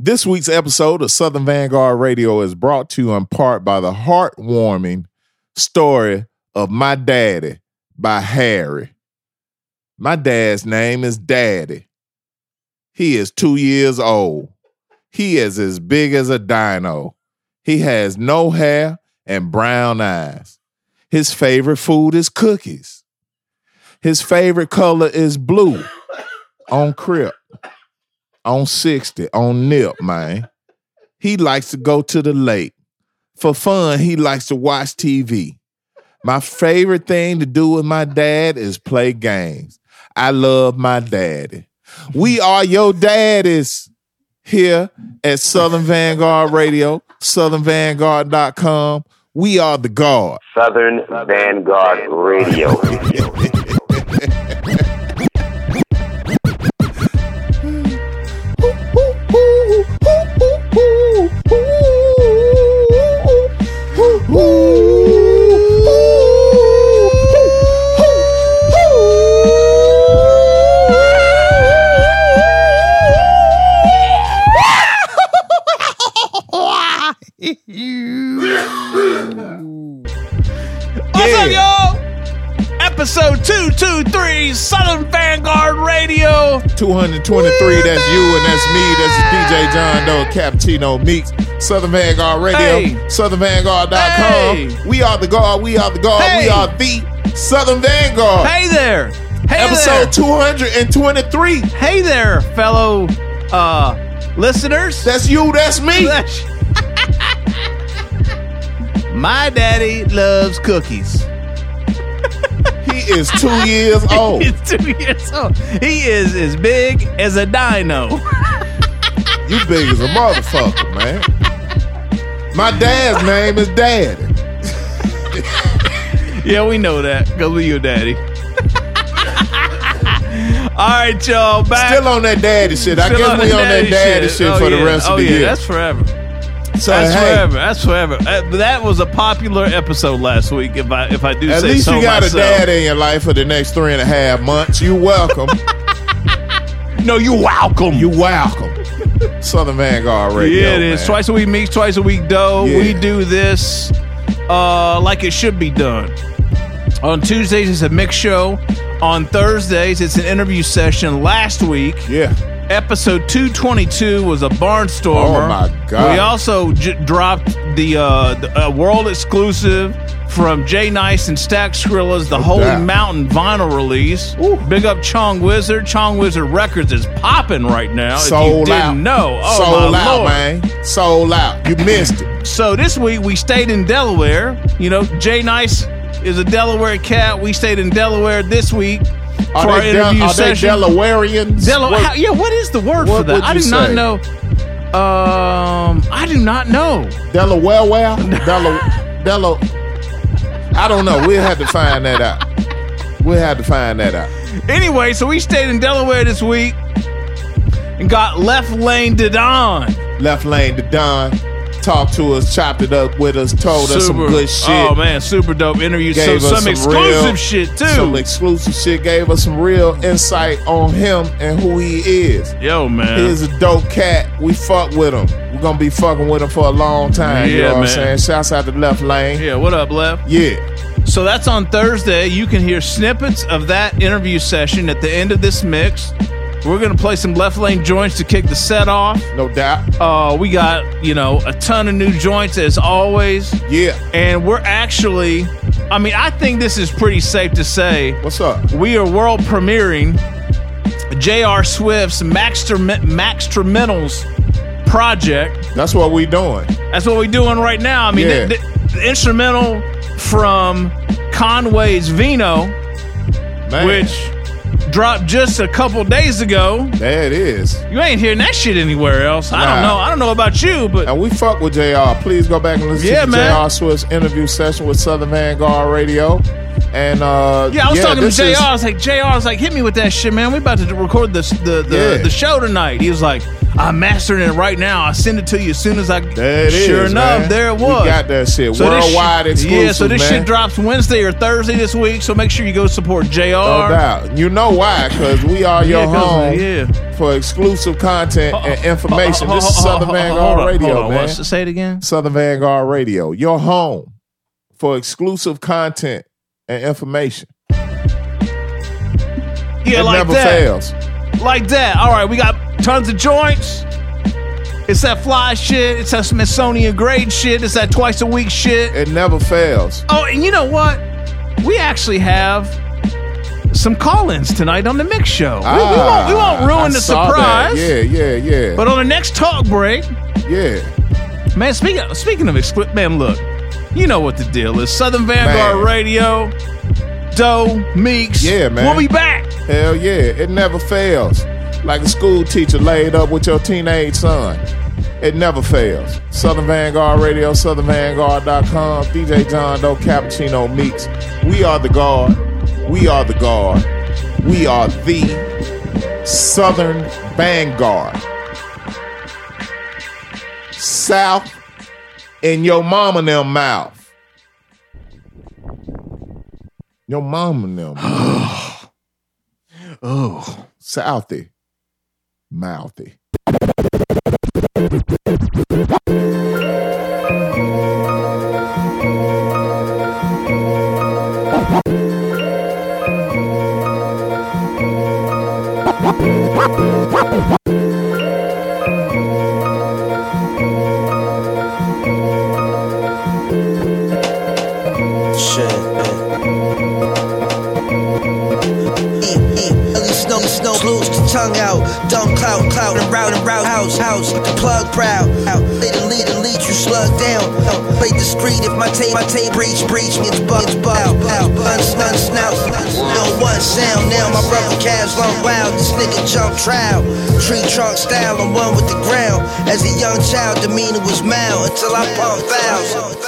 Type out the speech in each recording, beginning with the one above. This week's episode of Southern Vanguard Radio is brought to you in part by the heartwarming story of My Daddy by Harry. My dad's name is Daddy. He is 2 years old. He is as big as a dino. He has no hair and brown eyes. His favorite food is cookies. His favorite color is blue. On Crip. On 60. On Nip, man. He likes to go to the lake. For fun, he likes to watch TV. My favorite thing to do with my dad is play games. I love my daddy. We are your daddies here at Southern Vanguard Radio, SouthernVanguard.com. We are the guard. Southern Vanguard Radio. Episode 223, Southern Vanguard Radio. 223, that's you and that's me. That's DJ John Doe, Cappuccino meets Southern Vanguard Radio, SouthernVanguard.com. Hey. We are the guard, we are the guard, we are the Southern Vanguard. Hey there. Hey Episode 223. Hey there, fellow listeners. That's you, that's me. My daddy loves cookies. He is 2 years old. He's 2 years old. He is as big as a dino. You big as a motherfucker, man. My dad's name is Daddy. Yeah, we know that. Go be your daddy. All right, y'all. Back. Still on that daddy shit. I guess we on that daddy shit for the rest of the year. That's forever. So, that's forever. That was a popular episode last week, if I do say so myself. At least you got a dad in your life for the next 3.5 months. You welcome. No, you welcome. You welcome. Southern Vanguard Radio. Yeah, it is. Man. Twice a week meets, twice a week dough. Yeah. We do this like it should be done. On Tuesdays, it's a mix show. On Thursdays, it's an interview session. Last week. Yeah. Episode 222 was a barnstormer. Oh, my God. We also dropped the world exclusive from Jay Nice and Stack Skrilla's The Holy Mountain vinyl release. Ooh. Big up Chong Wizard. Chong Wizard Records is popping right now. Sold out. If you didn't know. Oh, sold my out, Lord. Man. Sold out. You missed it. So this week, we stayed in Delaware. You know, Jay Nice is a Delaware cat. We stayed in Delaware this week. Are they Delawareans? What is the word for that? I do not know. I do not know. Delaware. I don't know. We'll have to find that out. Anyway, so we stayed in Delaware this week and got Left Lane to Dawn. Talked to us, chopped it up with us, told us some good shit. Oh man, super dope interview. Gave us some exclusive shit too. Some exclusive shit. Gave us some real insight on him and who he is. Yo, man. He's a dope cat. We fuck with him. We're gonna be fucking with him for a long time. Yeah, you know what I'm saying? Shouts out to Left Lane. Yeah, what up, Left? Yeah. So that's on Thursday. You can hear snippets of that interview session at the end of this mix. We're going to play some Left Lane joints to kick the set off. No doubt. We got, a ton of new joints as always. Yeah. And we're actually, I think this is pretty safe to say. What's up? We are world premiering J.R. Swift's Maxtermentals project. That's what we're doing. That's what we're doing right now. The instrumental from Conway's Vino, man. Which... dropped just a couple days ago. There it is. You ain't hearing that shit anywhere else. Nah. I don't know about you, but... And we fuck with JR. Please go back and listen to JR Swift's interview session with Southern Vanguard Radio. And, I was talking to JR. I was like, hit me with that shit, man. We about to record the show tonight. He was like, I'm mastering it right now. I send it to you as soon as I. There it was. We got that shit so worldwide exclusive. Yeah, so this shit drops Wednesday or Thursday this week. So make sure you go support JR. No doubt. You know why? Because we are your home for exclusive content and information. This is Southern Vanguard Radio, man. Say it again. Southern Vanguard Radio, your home for exclusive content and information. Yeah, it like never fails. Like that. All right, we got tons of joints. It's that fly shit. It's that Smithsonian grade shit. It's that twice a week shit. It never fails. Oh, and you know what? We actually have some call-ins tonight on the mix show. We won't ruin the surprise. Yeah. But on the next talk break. Yeah. Man, speaking of exclusive, man, look. You know what the deal is. Southern Vanguard Radio. Doe, Meeks. Yeah, man. We'll be back. Hell yeah. It never fails. Like a school teacher laid up with your teenage son. It never fails. Southern Vanguard Radio, SouthernVanguard.com. DJ John Doe, Cappuccino, Meeks. We are the guard. We are the guard. We are the Southern Vanguard. South in your mama and them mouth. Your mama and them. Oh, Southy. Mouthy. Tongue out, dumb clout, and route, house, plug proud, out, lead you slug down, out, play discreet if my tape, breach, it's bug, out, unsnout, no one sound, now my brother calves long wild, this nigga jump trial, tree trunk style, I'm one with the ground, as a young child, demeanor was mild, until I pumped thousands.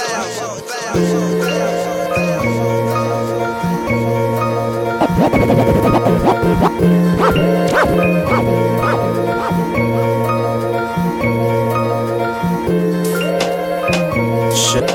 Shit.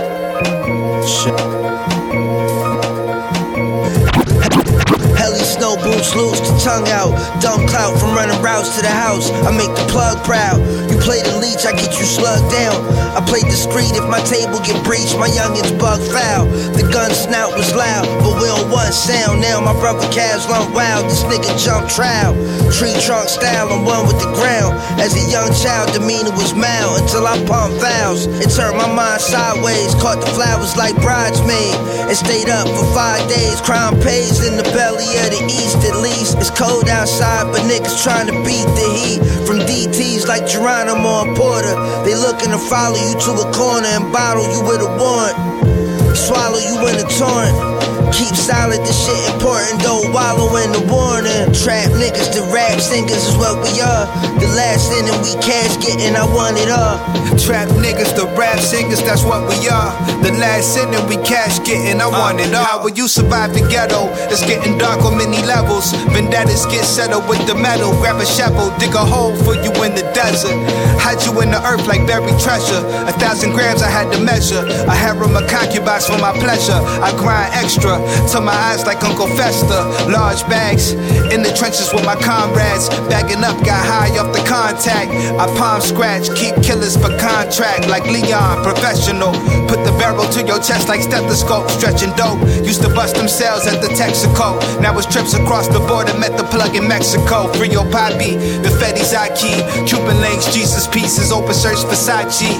Helly snow boots loose, the tongue out. Dumb clout from running routes to the house. I make the plug proud. You play the leech, I get you slugged down. I play discreet if my table get breached. My youngins bug foul. The gun snout was loud, but we don't want sound. Now my brother calves run wild. This nigga jump trial. Tree trunk style, I'm one with the ground. As a young child, demeanor was mild until I pumped vows. It turned my mind sideways. Caught the flowers like bridesmaid. It stayed up for 5 days. Crime pays in the belly of the east, at least. It's cold outside, but niggas trying to beat the heat. From DTs like Geronimo. I'm on Porter. They looking to follow you to a corner and bottle you with a warrant. Swallow you in a torrent. Keep silent, this shit important. Don't wallow in the warning. Trap niggas, the rap singers is what we are. The last inning we cash getting, I want it all. Trap niggas, the rap singers, that's what we are. The last inning we cash getting, I want it all. How will you survive the ghetto? It's getting dark on many levels. Vendettas get settled with the metal. Grab a shovel, dig a hole for you in the desert. Hide you in the earth like buried treasure. 1,000 grams I had to measure. I had room of concubines for my pleasure. I grind extra till my eyes like Uncle Fester. Large bags in the trenches with my comrades. Bagging up, got high off the contact. I palm scratch, keep killers for contract. Like Leon, professional. Put the barrel to your chest like stethoscope. Stretching dope. Used to bust them cells at the Texaco. Now it's trips across the border. Met the plug in Mexico. Frio Papi, the Fetty's Aki, Cuban links, Jesus pieces, open search Versace.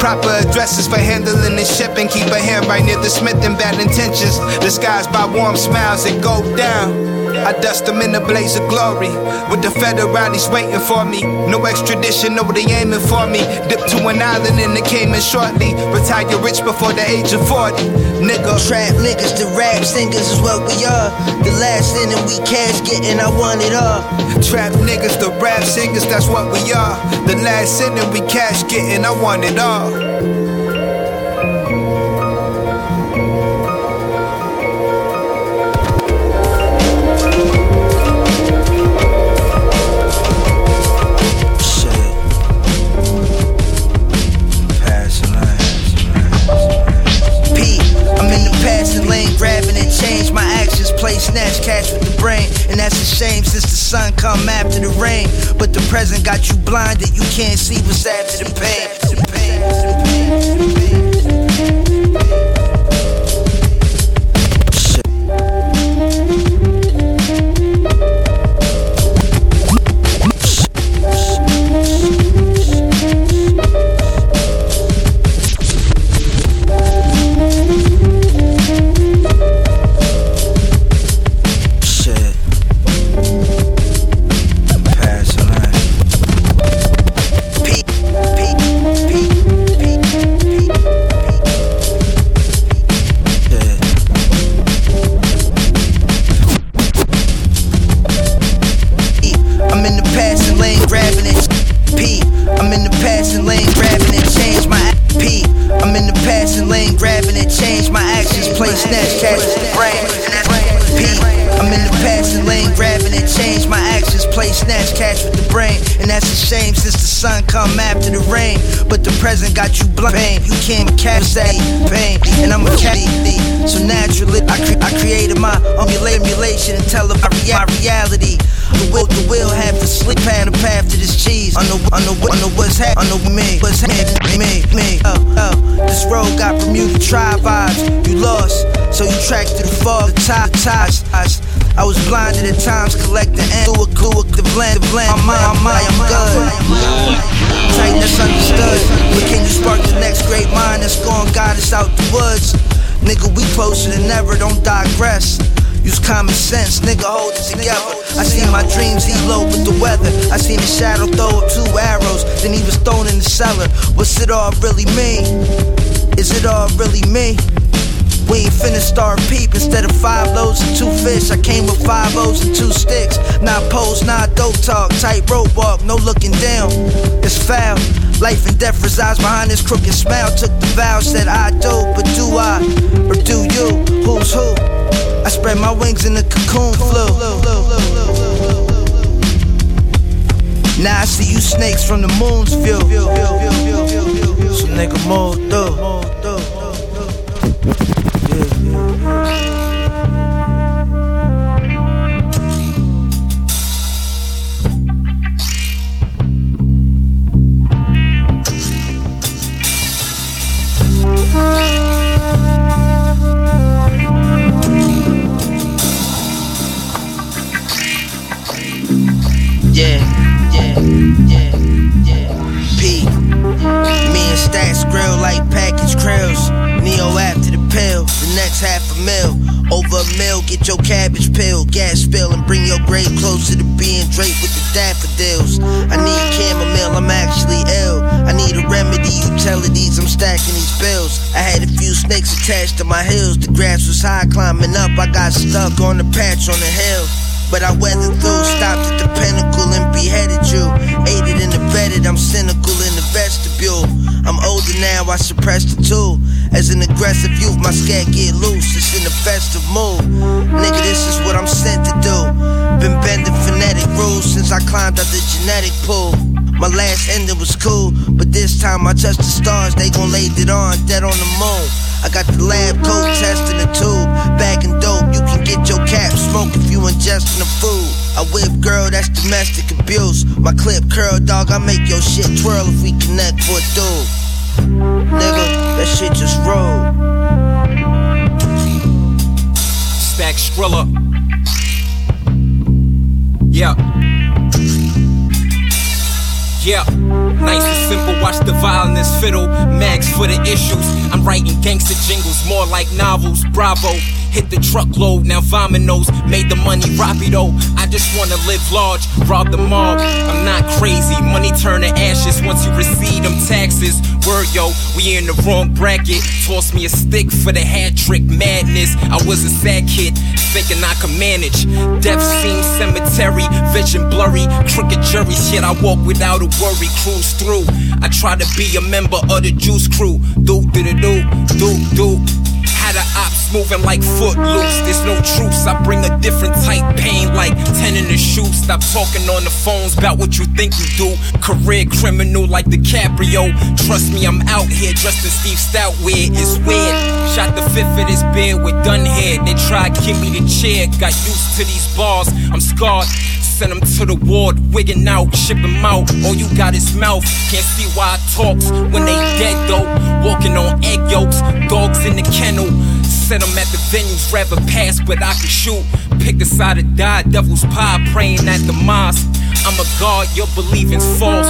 Proper addresses for handling and shipping. Keep a hand right near the Smith and bad intentions. Disguised by warm smiles and go down. I dust them in a blaze of glory. With the federales waiting for me. No extradition, no they aiming for me. Dip to an island and they came in shortly. Retire rich before the age of 40. Nigga. Trap niggas, the rap singers is what we are. The last inning we cash getting, I want it all. Trap niggas, the rap singers, that's what we are. The last inning we cash getting, I want it all. present got you blinded, you can't see what's after the past. I was blinded at times, collecting and glue a my mind, good. Tightness understood, but can you spark the next great mind that's gonna guide us out the woods? Nigga, we closer than ever, don't digress. Use common sense, nigga, hold it together. I seen my dreams eat low with the weather. I seen the shadow throw up 2 arrows, then he was thrown in the cellar. What's it all really mean? Is it all really me? We ain't finna start peep. Instead of 5 loaves and 2 fish, I came with 5 O's and 2 sticks. Not pose, not dope talk, tight rope walk, no looking down. It's foul. Life and death resides behind this crooked smile. Took the vow, said I do, but do I or do you? Who's who? I spread my wings in the cocoon flew. Now I see you snakes from the moon's view. So nigga move through. P, me and Stack Skrilla like packaged krills. Neo after the pill, the next $500,000. Over a meal, get your cabbage peel, gas spill, and bring your grave closer to being draped with the daffodils. I need chamomile, I'm actually ill. I need a remedy, utilities, I'm stacking these bills. I had a few snakes attached to my heels, the grass was high climbing up, I got stuck on the patch on the hill. But I weathered through, stopped at the pinnacle and beheaded you. Aided and abetted, I'm cynical in the vestibule. I'm older now, I suppress the tool. As an aggressive youth, my scat get loose, it's in a festive mood. Nigga, this is what I'm sent to do. Been bending phonetic rules since I climbed out the genetic pool. My last ending was cool, but this time I touched the stars, they gon' lay it on, dead on the moon. I got the lab coat test in the tube, bagging dope, you can get your cap, smoke if you ingesting the food. I whip girl, that's domestic abuse. My clip curl, dog, I make your shit twirl if we connect for a dude. Nigga, that shit just rolled. Stack Skrilla. Yeah. Yeah, nice and simple, watch the violinist fiddle. Mags for the issues, I'm writing gangster jingles, more like novels, bravo. Hit the truckload, now Vominos, made the money rapido. I just wanna live large, rob the mob, I'm not crazy. Money turn to ashes, once you receive them taxes. Word yo, we in the wrong bracket. Toss me a stick for the hat trick madness. I was a sad kid, thinking I could manage. Death scene, cemetery, vision blurry. Crooked jury shit, I walk without a worry, cruise through. I try to be a member of the Juice Crew. Do. Had the ops moving like Footloose. There's no truce. I bring a different type pain, like 10 in the shoe. Stop talking on the phones about what you think you do. Career criminal like DiCaprio. Trust me, I'm out here dressed in Steve Stout weird. It's weird. Shot the fifth of this beard with done hair. They tried give me the chair. Got used to these bars. I'm scarred. Send him to the ward, wigging out, ship him out. All you got is mouth, can't see why I talks when they dead though. Walking on egg yolks, dogs in the kennel. Set them at the venues, rather pass, but I can shoot. Pick a side or die, devil's pie, praying at the mosque. I'm a god, your believing's false.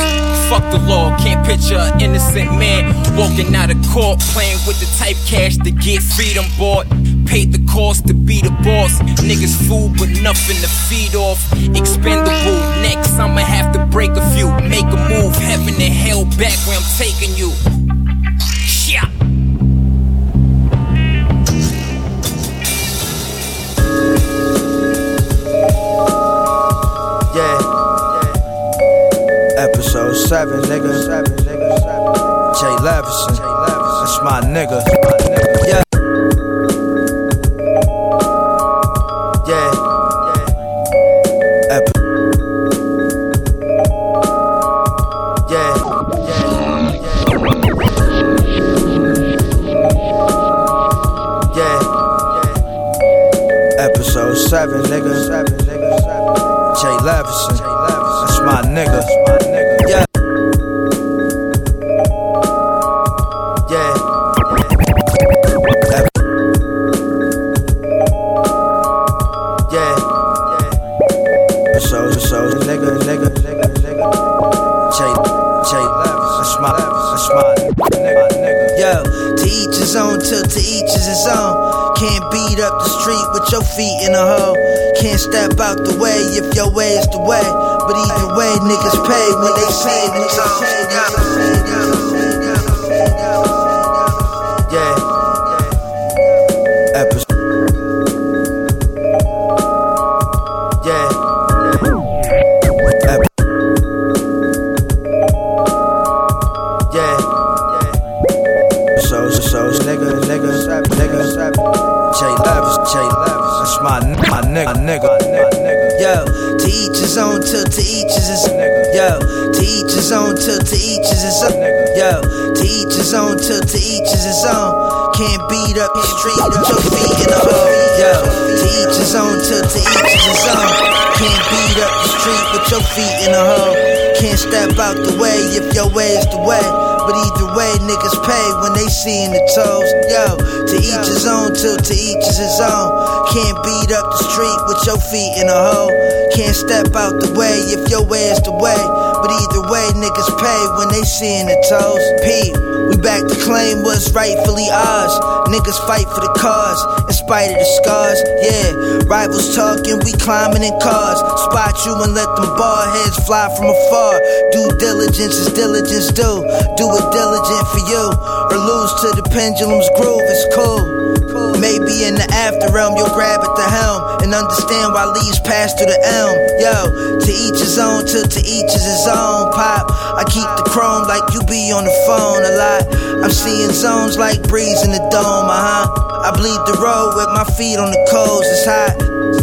Fuck the law, can't picture an innocent man walking out of court, playing with the type cash to get freedom bought. Paid the cost to be the boss. Niggas food but nothing to feed off. Expendable, next I'ma have to break a few. Make a move, heaven and hell back where I'm taking you. Yeah. Episode 7, nigga. Jay Levinson. That's my nigga. Yeah. Yeah. Episode 7, nigga. Jay Levinson. That's my nigga. Your feet in a hole, can't step out the way if your way is the way. But either way, niggas pay when they say the time. Yeah. To each his own. Can't beat up your street with your feet in the hole. Yo, to each his own, to each his own. Can't beat up the street with your feet in the hole. Can't step out the way if your way is the way. But either way, niggas pay when they seeing the toes. Yo, to each his own, to each his own. Can't beat up the street with your feet in the hole. Can't step out the way if your way is the way. But either way, niggas pay when they seeing the toes. P. We back to claim what's rightfully ours. Niggas fight for the cause, in spite of the scars. Yeah, rivals talking, we climbing in cars. Spot you and let them bald heads fly from afar. Due diligence is diligence due. Do it diligent for you, or lose to the pendulum's groove. It's cool. Maybe in the after realm you'll grab at the helm and understand why leaves pass through the elm. Yo, to each his own, to each his own. Pop, I keep the chrome like you be on the phone a lot. I'm seeing zones like breeze in the dome, I bleed the road with my feet on the coals, it's hot.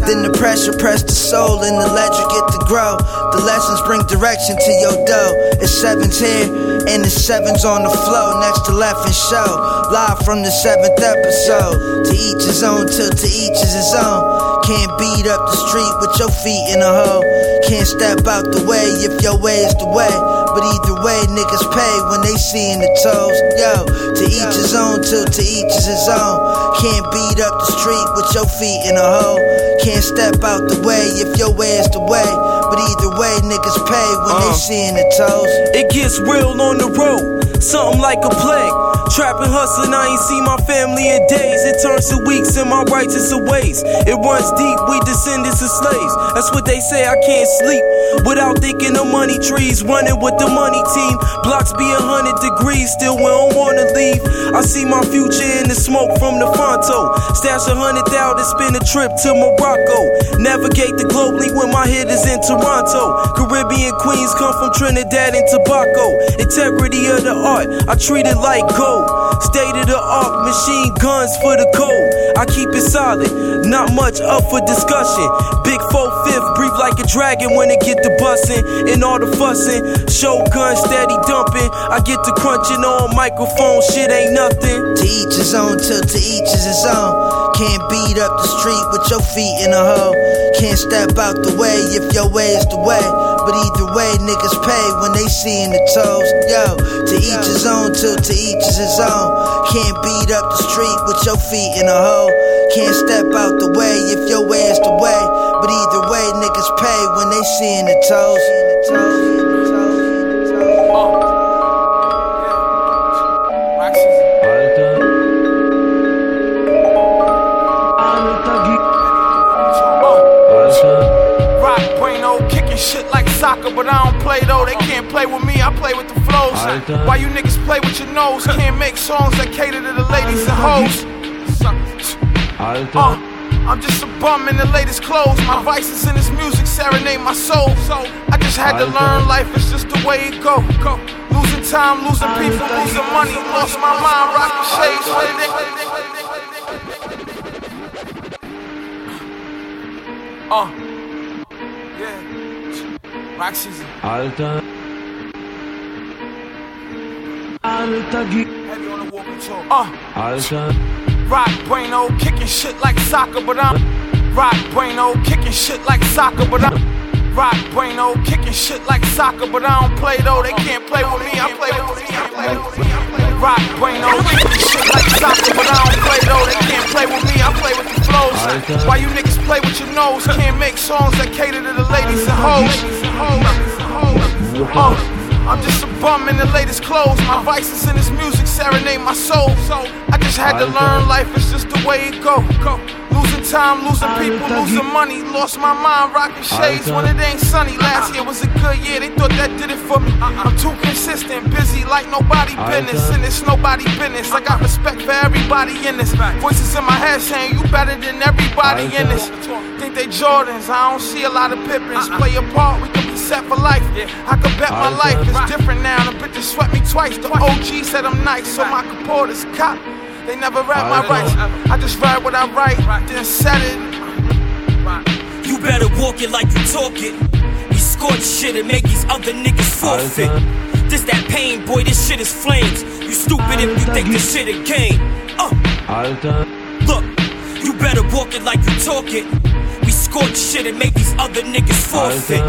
Then the pressure press the soul and the ledger get to grow. The lessons bring direction to your dough. It's 7's here and the 7's on the flow next to left and show. Live from the 7th episode. To each his own, to each his own. Can't beat up the street with your feet in a hole. Can't step out the way if your way is the way. But either way, niggas pay when they seeing the toes. Yo, to each his own, to each his own. Can't beat up the street with your feet in a hole. Can't step out the way if your way is the way. But either way, niggas pay when they seeing the toes. It gets real on the road, something like a plague. Trapping, hustling, I ain't seen my family in days. It turns to weeks and my rights is a ways. It runs deep, we descendants of slaves. That's what they say, I can't sleep without thinking of money trees. Running with the money team, blocks be 100 degrees. Still we don't wanna leave. I see my future in the smoke from the Fonto. Stash 100,000, spend a trip to Morocco. Navigate the globally when my head is in Toronto. Caribbean queens come from Trinidad and Tobago. Integrity of the art, I treat it like gold. State of the art machine guns for the cold. I keep it solid, not much up for discussion. Big 4/5, breathe like a dragon when it get to bussin' and all the fussin'. Shotgun steady dumping, I get to crunching on microphone. Shit ain't nothing. To each his own, till to each is his own. Can't beat up the street with your feet in a hole. Can't step out the way if your way is the way. But either way, niggas pay when they seein' the toes. Yo, to each his own, till to each is his own. Can't beat up the street with your feet in a hole. Can't step out the way if your way is the way. But either way, niggas pay when they seein' the toes. Rock brain old kicking shit like soccer, but I don't play though. They can't play with me, I play with the flows. Why you niggas play with your nose? Can't make songs that cater to the ladies and hoes. I'm just a bum in the latest clothes. My vices in this music serenade my soul. I just had to learn life, it's just the way it go. Losing time, losing people, losing money. Lost my mind, rocking shades. Yeah. Rock season. Alter. Heavy on the walk and talk. Alter. Rock brain old kicking shit like soccer, but I'm rock brain old kicking shit like soccer, but I'm rock brain old kicking shit like soccer, but I don't play though. They can't play with me, I play with me, I play with me. Rock brain old kicking shit like soccer, but I don't play though. They can't play with me, I play with the flows. Why you niggas play with your nose? Can't make songs that cater to the ladies and hoes. I'm just a bum in the latest clothes. My vices in this music serenade my soul. I just had to learn life, it's just the way it go. Losing time, losing people, losing money. Lost my mind, rocking shades when it ain't sunny. Last year was a good year, they thought that did it for me. I'm too consistent, busy like nobody business. And it's nobody business, I got respect for everybody in this. Voices in my head saying you better than everybody in this. Think they Jordans, I don't see a lot of Pippins. Play a part, we can be set for life. I could bet my life is different now. The bitches swept me twice. The OG said I'm nice, so my comporters cop. They never rap my rights. I just write what I write, then set it. You better walk it like you talk it. We scorch shit and make these other niggas forfeit. This that pain, boy, this shit is flames. You stupid if you think this shit a game. Look, you better walk it like you talk it. We scorch shit and make these other niggas forfeit.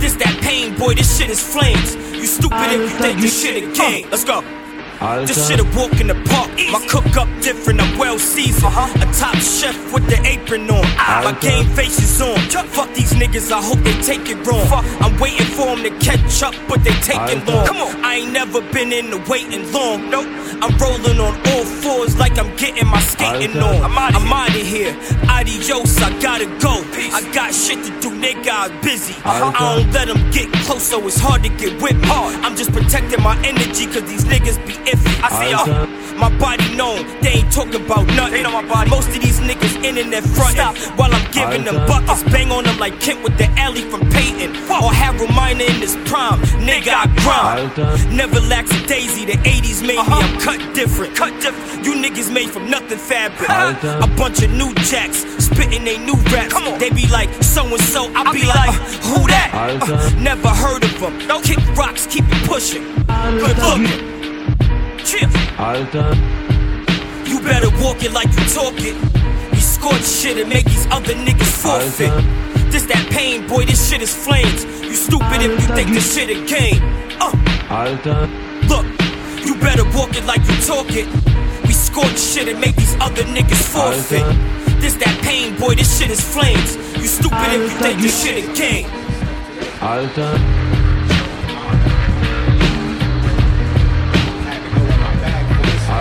This that pain, boy, this shit is flames. You stupid if you think this shit a game. Let's go. This shit a walk in the park. My cook up different, I'm well seasoned. A top chef with the apron on. My game face is on. Fuck these niggas, I hope they take it wrong. I'm waiting for them to catch up, but they taking long. Come on. I ain't never been in the waiting long. Nope. I'm rolling on all fours like I'm getting my skating on. I'm out of here. Adios, I gotta go. Peace. I got shit to do, nigga, I'm busy. I don't let them get close, so it's hard to get whipped. I'm just protecting my energy, cause these niggas be iffy. I see my body known, they ain't talking about nothing. They know my body. Most of these niggas in and they're frontin'. Stop. While I'm giving them buckets, bang on them like Kent with the alley from Peyton. Or Harold Miner in his prime, nigga, I grind. Never lacks a daisy, the 80s made me, I'm cut different. You niggas made from nothing fabric. A bunch of new jacks, spitting they new raps. They be like, so and so, I be like, who that? Never heard of them. Don't kick rocks, keep it pushing. Good looking. You better walk it like you talk it. We scorch shit and make these other niggas forfeit. This that pain, boy, this shit is flames. You stupid if you think this shit a game. Look, you better walk it like you talk it. We scorch shit and make these other niggas forfeit. This that pain, boy, this shit is flames. You stupid if you think this shit a game.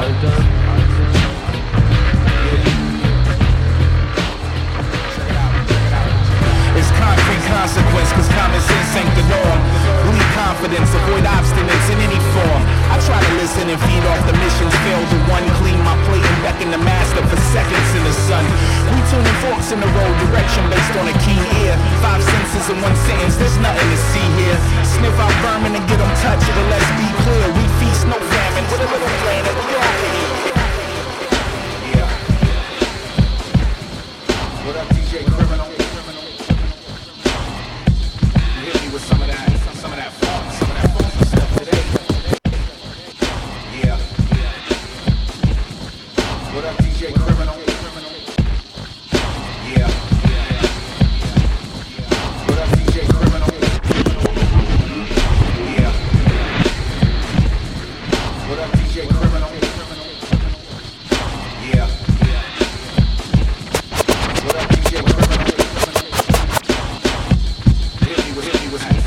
It's concrete consequence, cause common sense ain't the norm. We need confidence, avoid obstinance in any form. I try to listen and feed off the missions, fail to one, clean my plate and beckon the master for seconds in the sun. We tuning forks in the road, direction based on a keen ear. 5 senses in one sentence, there's nothing to see here. Sniff out vermin and get them touched, but let's be clear. We feast no famine, with a little plan of What up, DJ Criminal? Yeah. What up, DJ Criminal? Hit me with that.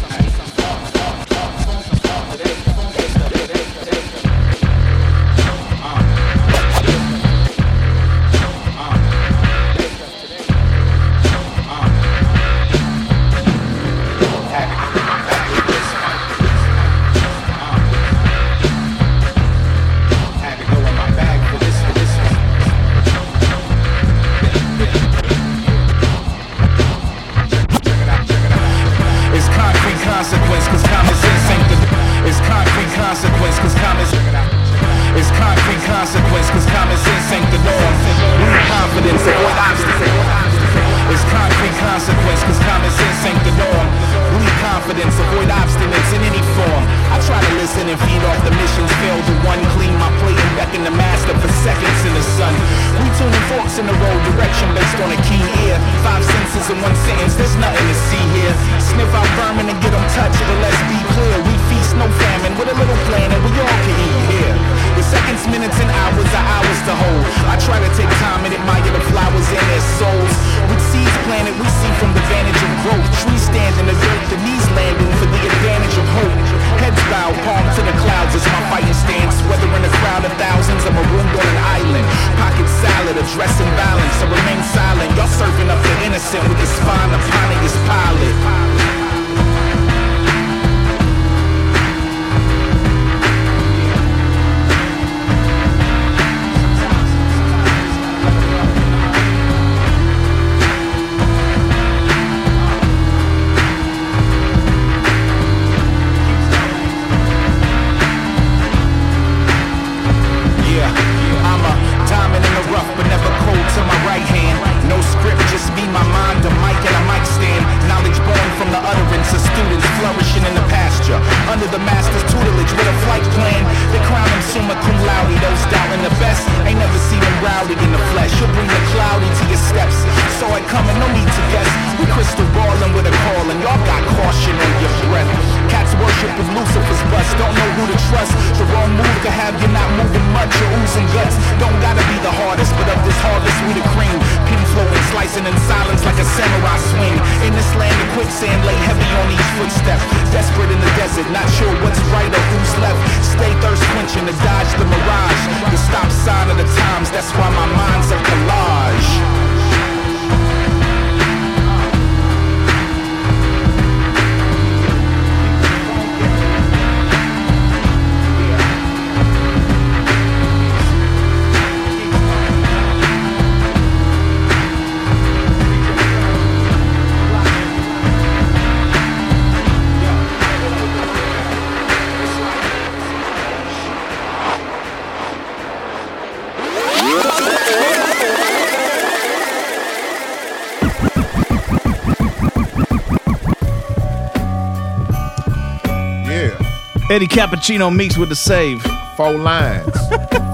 Eddie Cappuccino meets with the save. 4 lines.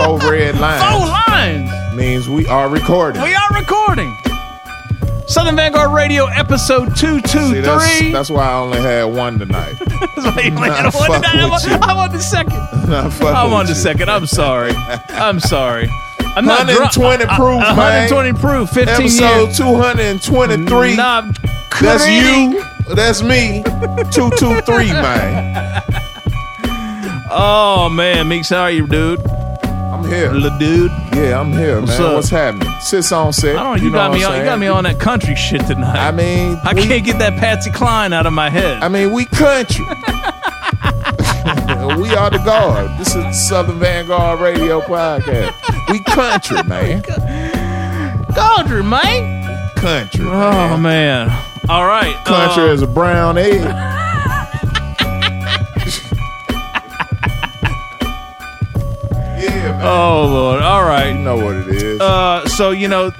4 red lines. 4 lines! Means we are recording. We are recording. Southern Vanguard Radio, episode 223. See, that's why I only had one tonight. That's why you only had one tonight. I'm on the second. I'm sorry. I'm 120 not proof, man. 120 proof, 15 episode years. Episode 223. Nah, that's you. That's me. 223, man. Oh, man. Meeks, how are you, dude? I'm here. Little dude. Yeah, I'm here, man. What's happening? Sits on set. I don't know. You got me on that country shit tonight. I mean, I can't get that Patsy Cline out of my head. I mean, we country. We are the guard. This is Southern Vanguard Radio Podcast. We country, man. Country, man. Country. Man. Oh, man. All right. Country is a brown egg. Oh, Lord. All right. You know what it is. So, you know,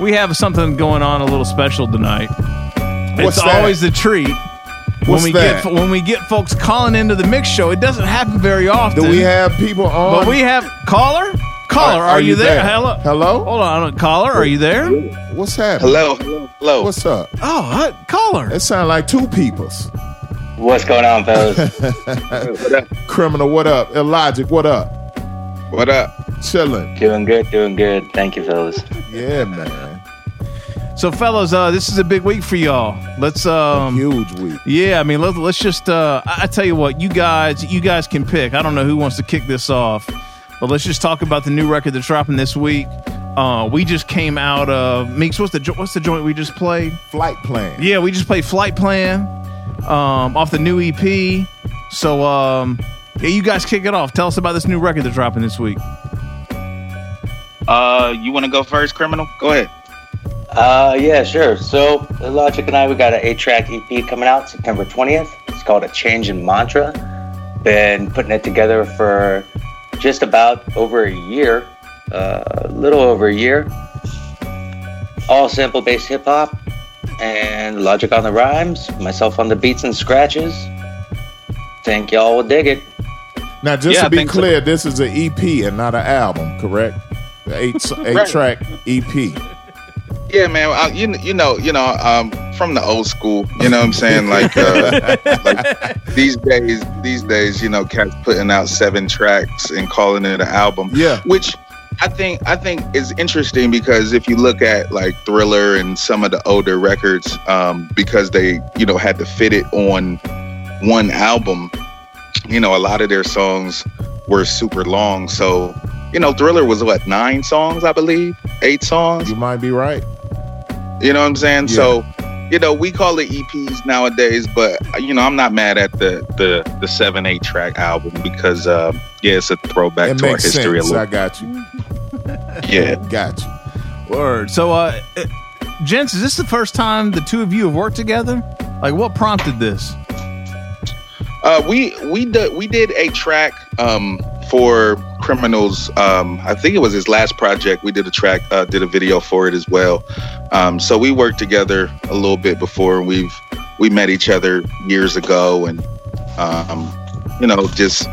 we have something going on a little special tonight. What's it's that? Always a treat. What's when we that? Get when we get folks calling into the mix show. It doesn't happen very often. Do we have people on? But we have... Caller? Caller, are you there? Hello? Hello? Hold on. Caller, are you there? What's happening? Hello? What's up? Oh, caller. That sound like two peoples. What's going on, fellas? What up? Criminal, what up? Illogic, what up? What up? Chilling. Doing good, doing good. Thank you, fellas. Yeah, man. So, fellas, this is a big week for y'all. Let's a huge week. Yeah, I mean, let's just. I tell you what, you guys can pick. I don't know who wants to kick this off, but let's just talk about the new record that's dropping this week. We just came out of Meeks. What's the joint we just played? Flight Plan. Yeah, we just played Flight Plan off the new EP. So yeah, you guys kick it off. Tell us about this new record that's dropping this week. You want to go first, Criminal? Go ahead. Yeah, sure. So Illogic and I, we got an 8-track EP coming out September 20th. It's called A Change in Mantra. Been putting it together for just about over a year. A little over a year. All sample-based hip-hop and Logic on the rhymes, myself on the beats and scratches. Think y'all will dig it. Now, just to be clear, so. This is an EP and not an album, correct? An 8-track EP. Yeah, man. You know, from the old school. You know what I'm saying? Like these days, you know, cats putting out 7 tracks and calling it an album. Yeah. Which I think is interesting because if you look at like Thriller and some of the older records, because they, you know, had to fit it on one album. You know, a lot of their songs were super long, so. You know, Thriller was, 9 songs, I believe? 8 songs? You might be right. You know what I'm saying? Yeah. So, you know, we call it EPs nowadays, but, you know, I'm not mad at the 7-8-track album because, yeah, it's a throwback to our history a little. It makes sense. I got you. Yeah. Got you. Word. So, gents, is this the first time the two of you have worked together? Like, what prompted this? We did a track for Criminal's. I think it was his last project. We did a track, did a video for it as well. So we worked together a little bit before. We met each other years ago, and you know, just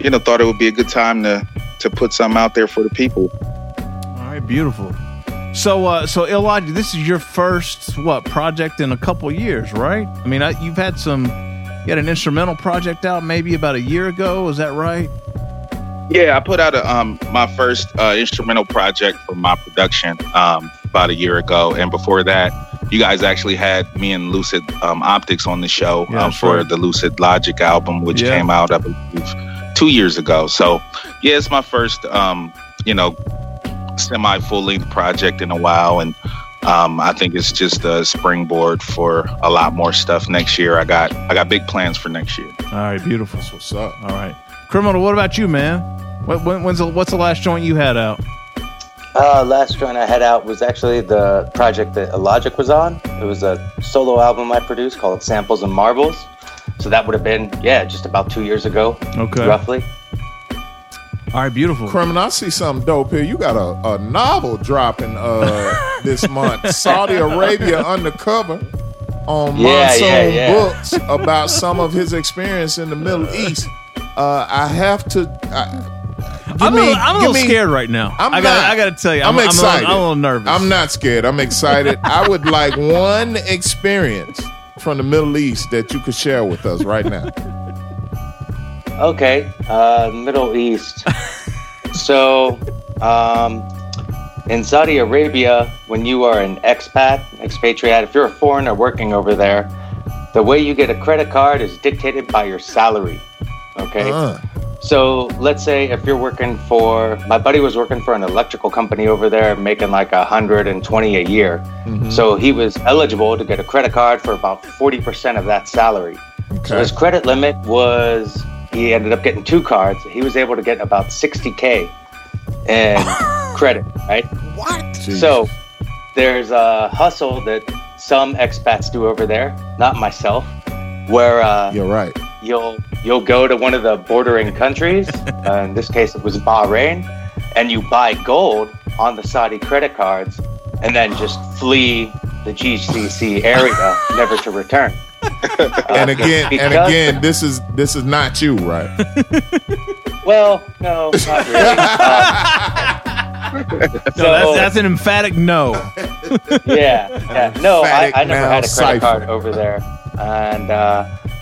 you know, thought it would be a good time to put something out there for the people. All right, beautiful. So, so Illogic, this is your first project in a couple years, right? I mean, you've had some. You had an instrumental project out maybe about a year ago. Is that right? Yeah, I put out my first instrumental project for my production about a year ago. And before that, you guys actually had me and Lucid Optics on the show for the Lucid Logic album, which came out, I believe, 2 years ago. So, yeah, it's my first, you know, semi-full-length project in a while. And I think it's just a springboard for a lot more stuff next year. I got big plans for next year. All right, beautiful. That's what's up. All right, Criminal. What about you, man? What's the last joint you had out? Last joint I had out was actually the project that Illogic was on. It was a solo album I produced called Samples and Marbles. So that would have been just about 2 years ago. Okay, roughly. All right, beautiful. Criminal, I see something dope here. You got a novel dropping this month. Saudi Arabia Undercover on Monsoon Books about some of his experience in the Middle East. I have to... I'm a little scared right now. I got to tell you, I'm excited. I'm a little nervous. I'm not scared. I'm excited. I would like one experience from the Middle East that you could share with us right now. Okay, Middle East. So, in Saudi Arabia, when you are an expatriate, if you're a foreigner working over there, the way you get a credit card is dictated by your salary, okay? So, let's say if you're working for... My buddy was working for an electrical company over there making like $120 a year. Mm-hmm. So, he was eligible to get a credit card for about 40% of that salary. Okay. So, his credit limit was... He ended up getting 2 cards. He was able to get about $60K in credit, right? What? Jeez. So there's a hustle that some expats do over there, not myself, where you're right. You'll go to one of the bordering countries. In this case, it was Bahrain, and you buy gold on the Saudi credit cards, and then just flee the GCC area, never to return. And again, this is not you, right? Well, no, not really. That's an emphatic no. Yeah, no, I never had a credit card over there, and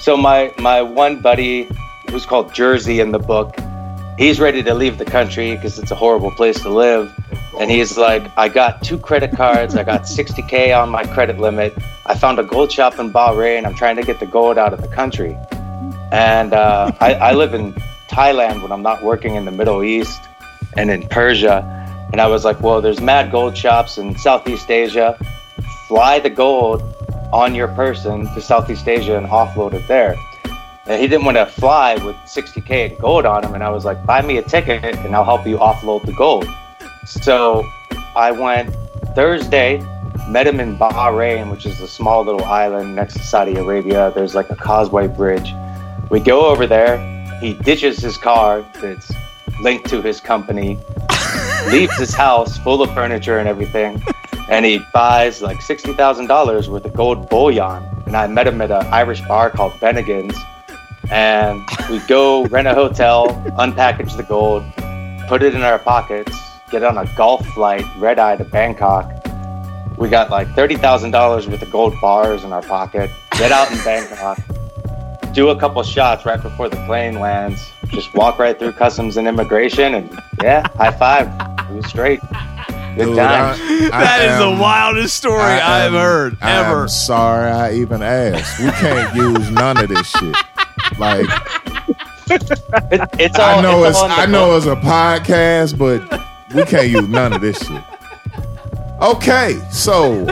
So my one buddy, who's called Jersey in the book, he's ready to leave the country because it's a horrible place to live. And he's like, I got 2 credit cards. I got 60K on my credit limit. I found a gold shop in Bahrain. I'm trying to get the gold out of the country. And I live in Thailand when I'm not working in the Middle East and in Persia. And I was like, well, there's mad gold shops in Southeast Asia. Fly the gold on your person to Southeast Asia and offload it there. And he didn't want to fly with 60K in gold on him. And I was like, buy me a ticket and I'll help you offload the gold. So I went Thursday, met him in Bahrain, which is a small little island next to Saudi Arabia. There's like a causeway bridge. We go over there. He ditches his car that's linked to his company, leaves his house full of furniture and everything. And he buys like $60,000 worth of gold bullion. And I met him at an Irish bar called Bennigan's. And we go rent a hotel, unpackage the gold, put it in our pockets, get on a golf flight, red eye to Bangkok. We got like $30,000 worth of gold bars in our pocket, get out in Bangkok, do a couple shots right before the plane lands, just walk right through customs and immigration, and yeah, high five. It was straight. Good times. That is the wildest story I've heard ever. I'm sorry I even asked. We can't use none of this shit. Like, it's all, I know it's a podcast, but we can't use none of this shit. Okay, so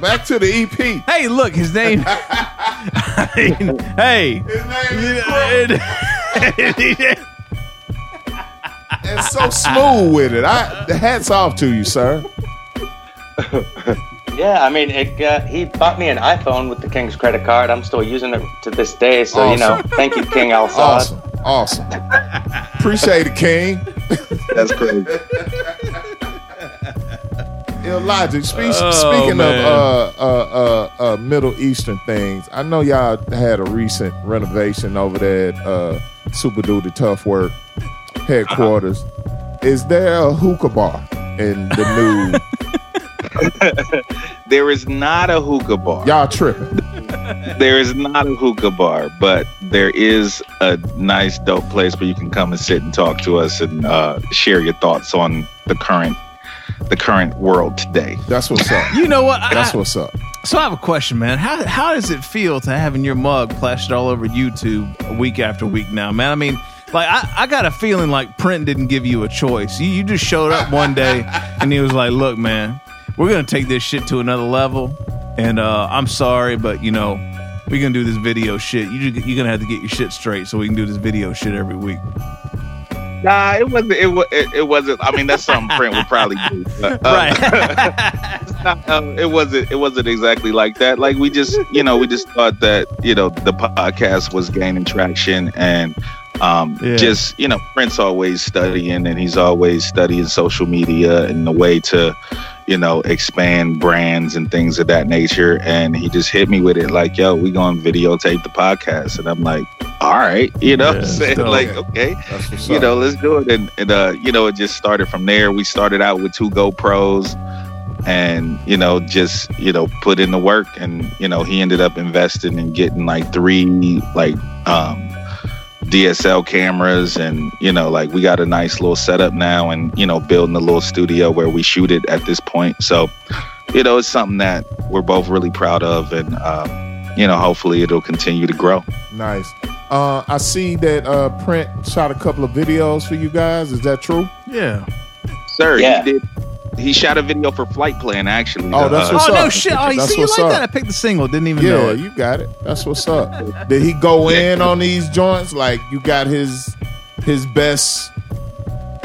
back to the EP. Hey, look, his name. I mean, hey, his name is and so smooth with it. Hats off to you, sir. Yeah, I mean, he bought me an iPhone with the King's credit card. I'm still using it to this day, so, awesome. You know, thank you, King Al Saud. Awesome. Appreciate it, King. That's crazy. Illogic, speaking of Middle Eastern things, I know y'all had a recent renovation over there at Super Duty Tough Work headquarters. Uh-huh. Is there a hookah bar in the new... There is not a hookah bar. Y'all tripping. There is not a hookah bar, but there is a nice, dope place where you can come and sit and talk to us and share your thoughts on the current world today. That's what's up. You know what? That's what's up. So I have a question, man. How does it feel to having your mug plastered all over YouTube week after week now, man? I mean, like, I got a feeling like Print didn't give you a choice. You just showed up one day and he was like, look, man, we're going to take this shit to another level, and I'm sorry, but, you know, we're going to do this video shit. You're going to have to get your shit straight so we can do this video shit every week. Nah, it wasn't. I mean, that's something Print would probably do. But, right. It wasn't exactly like that. Like, we just thought that, you know, the podcast was gaining traction, and just, you know, Print's always studying, and he's always studying social media and the way to, you know, expand brands and things of that nature. And he just hit me with it like, yo, we gonna videotape the podcast. And I'm like, all right, you know what I'm saying? Like, okay, you know, let's do it. And you know, it just started from there. We started out with 2 GoPros and, you know, just, you know, put in the work. And, you know, he ended up investing in getting like 3 like DSL cameras, and, you know, like, we got a nice little setup now, and, you know, building a little studio where we shoot it at this point. So, you know, it's something that we're both really proud of, and you know, hopefully it'll continue to grow. Nice. I see that Print shot a couple of videos for you guys. Is that true? Yeah, sir. Yeah. He shot a video for Flight Plan, actually. Oh, that's what's up. Oh, no shit. Oh, you see, you like that? I picked the single. Didn't even know it. Yeah, you got it. That's what's up. Did he go in on these joints? Like, you got his best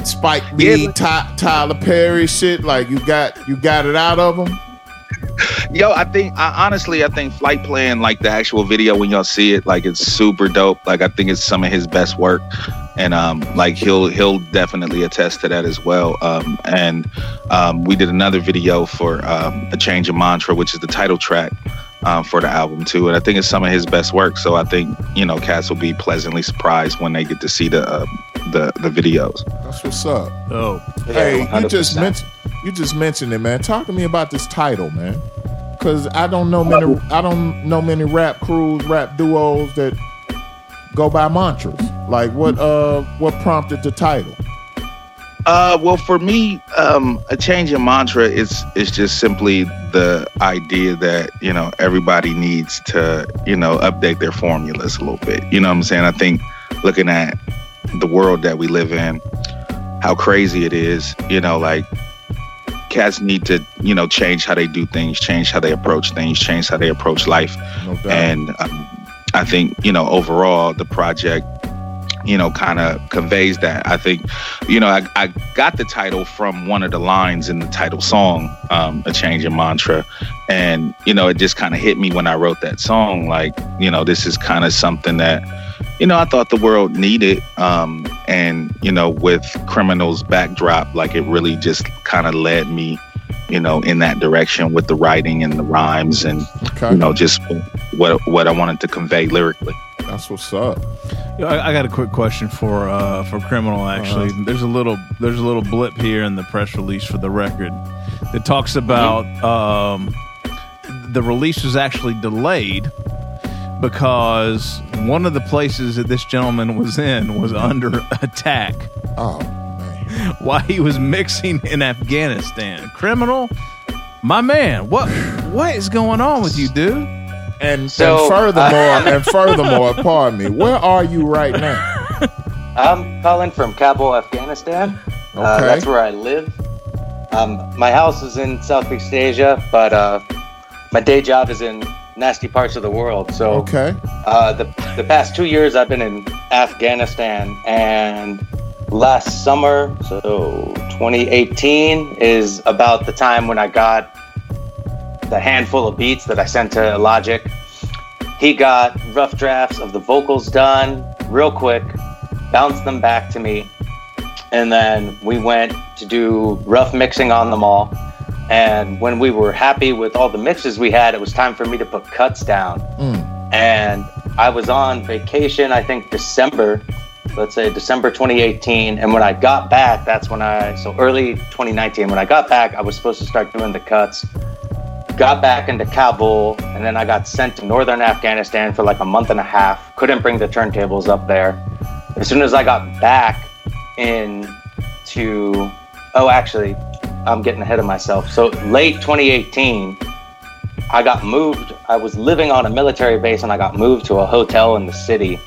Spike Lee, Tyler Perry shit? Like, you got it out of him? Yo, I think Flight Plan, like, the actual video, when y'all see it, like, it's super dope. Like, I think it's some of his best work. And like, he'll definitely attest to that as well. And we did another video for A Change in Mantra, which is the title track for the album too. And I think it's some of his best work. So I think, you know, cats will be pleasantly surprised when they get to see the videos. That's what's up. Oh, hey, you just mentioned it, man. Talk to me about this title, man. because I don't know many rap crews, rap duos that go by mantras. Like what prompted the title? Well, for me, A Change in Mantra is just simply the idea that, you know, everybody needs to, you know, update their formulas a little bit. You know what I'm saying? I think looking at the world that we live in, how crazy it is, you know, like cats need to, you know, change how they do things, change how they approach things, change how they approach life. No doubt. And I think, you know, overall, the project, you know, kind of conveys that. I think, you know, I got the title from one of the lines in the title song, A Change in Mantra. And, you know, it just kind of hit me when I wrote that song. Like, you know, this is kind of something that, you know, I thought the world needed. And, you know, with Criminal's backdrop, like it really just kind of led me, you know, in that direction with the writing and the rhymes and, okay, you know, just what I wanted to convey lyrically. That's what's up. You know, I got a quick question for Criminal, actually. Uh-huh. There's a little blip here in the press release for the record that talks about the release was actually delayed because one of the places that this gentleman was in was under attack. Oh, man. While he was mixing in Afghanistan. Criminal, my man, what is going on with you, dude? And furthermore, pardon me, where are you right now? I'm calling from Kabul, Afghanistan. Okay. That's where I live. My house is in Southeast Asia, but my day job is in nasty parts of the world. So okay. The past 2 years, I've been in Afghanistan, and last summer, so 2018, is about the time when I got the handful of beats that I sent to Illogic. He got rough drafts of the vocals done real quick, bounced them back to me, and then we went to do rough mixing on them all. And when we were happy with all the mixes we had, it was time for me to put cuts down. And I was on vacation, I think December 2018, and when I got back, early 2019, when I got back, I was supposed to start doing the cuts. Got back into Kabul, and then I got sent to northern Afghanistan for like a month and a half. Couldn't bring the turntables up there. As soon as I got back I'm getting ahead of myself. So late 2018, I got moved. I was living on a military base, and I got moved to a hotel in the city.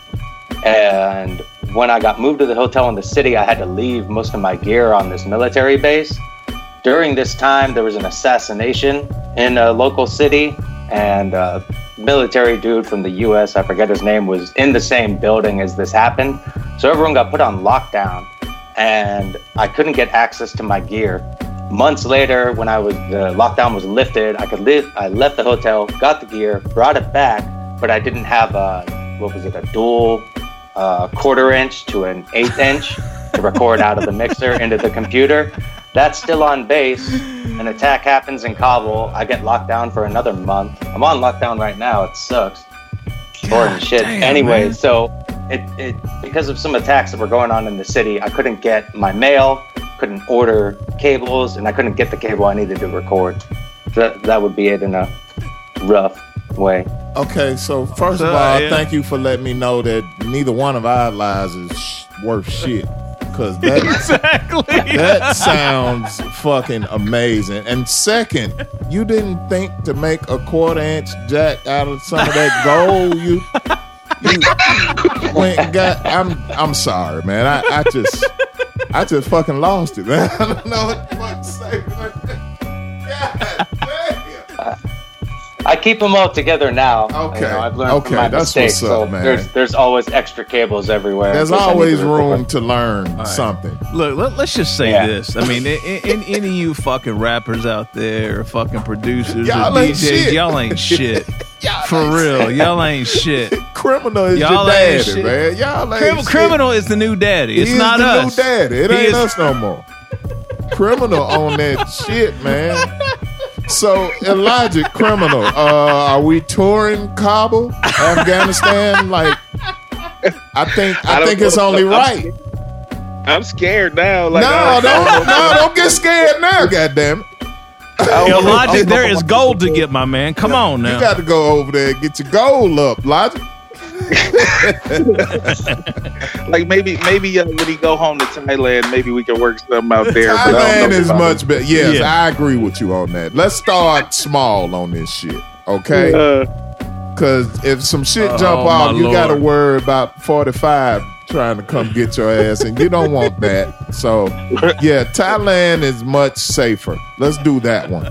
And when I got moved to the hotel in the city, I had to leave most of my gear on this military base. During this time, there was an assassination in a local city, and a military dude from the U.S., I forget his name, was in the same building as this happened. So everyone got put on lockdown, and I couldn't get access to my gear. Months later, when the lockdown was lifted, I left the hotel, got the gear, brought it back, but I didn't have a dual quarter inch to an eighth inch to record out of the mixer into the computer. That's still on base. An attack happens in Kabul. I get locked down for another month. I'm on lockdown right now. It sucks. Boring shit. Damn, anyway, man. So it because of some attacks that were going on in the city, I couldn't get my mail, couldn't order cables, and I couldn't get the cable I needed to record. That would be it in a rough way. Okay, so first of all, yeah, Thank you for letting me know that neither one of our lies is worth shit. Because that sounds fucking amazing. And second, you didn't think to make a quarter-inch jack out of some of that gold. You went and got. I'm sorry, man. I just fucking lost it, man. I don't know what the fuck to say. God damn. I keep them all together now. Okay, you know, I've learned from my mistakes. What's up, so man. There's always extra cables everywhere. There's always room to learn something. Look, let's just say this. I mean, in any of you fucking rappers out there, or fucking producers, y'all or DJs, y'all ain't shit. Y'all ain't shit. Criminal is y'all your daddy, man. Y'all ain't shit. Criminal is the new daddy. It's not us. New daddy. It ain't us no more. Criminal on that shit, man. So, Illogic, Criminal, are we touring Kabul, Afghanistan? Like, I think it's only right. I'm scared now. Like, no, don't get scared now, goddamn it. Logic, there is gold to get, my man. Come on now. You got to go over there and get your gold up, Logic. Like maybe when he go home to Thailand, maybe we can work something out there. Thailand is much better. Yes, yeah. I agree with you on that. Let's start small on this shit, okay? Because if some shit jump off, you got to worry about 45 trying to come get your ass, and you don't want that. So, yeah, Thailand is much safer. Let's do that one.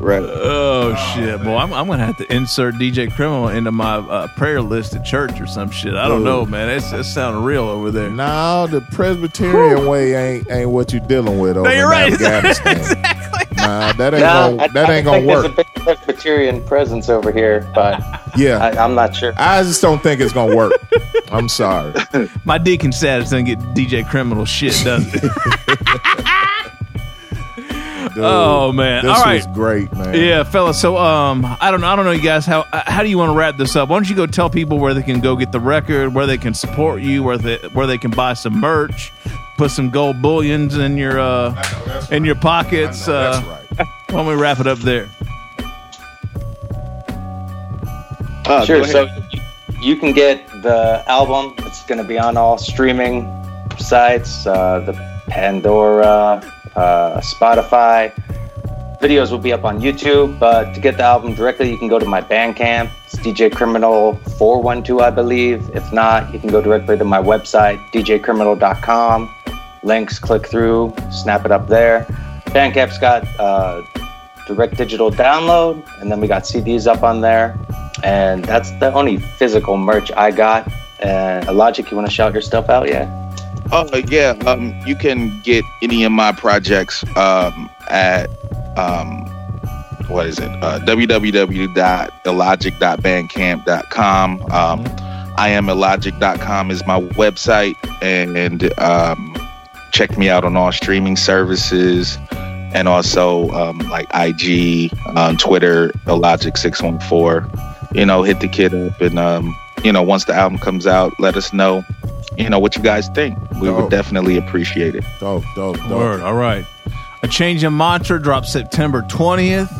Right. Oh, shit, boy. I'm going to have to insert DJ Criminal into my prayer list at church or some shit. I don't know, man. That's sounding real over there. No, the Presbyterian way ain't what you're dealing with over in Afghanistan. Exactly. Nah, that ain't going to work. There's a big Presbyterian presence over here, but I'm not sure. I just don't think it's going to work. I'm sorry. My deacon status doesn't get DJ Criminal shit, does it? Dude, oh man! All right, this was great, man. Yeah, fellas. So, I don't know, you guys. How do you want to wrap this up? Why don't you go tell people where they can go get the record, where they can support you, where they can buy some merch, put some gold bullions in your your pockets. That's right. Why don't we wrap it up there? Sure. So you can get the album. It's going to be on all streaming sites. The Pandora. Spotify. Videos will be up on YouTube, but to get the album directly, you can go to my Bandcamp. It's DJ Criminal 412, I believe. If not, you can go directly to my website, djcriminal.com. Links, click through, snap it up there. Bandcamp's got direct digital download, and then we got CDs up on there, and that's the only physical merch I got. And Illogic, you want to shout your stuff out? You can get any of my projects at www.illogic.bandcamp.com. I am illogic.com is my website, and check me out on all streaming services, and also like IG, Twitter, illogic614. Hit the kid up, and once the album comes out, let us know. What you guys think. We would definitely appreciate it. Dope. Word. All right. A Change in Mantra drops September 20th.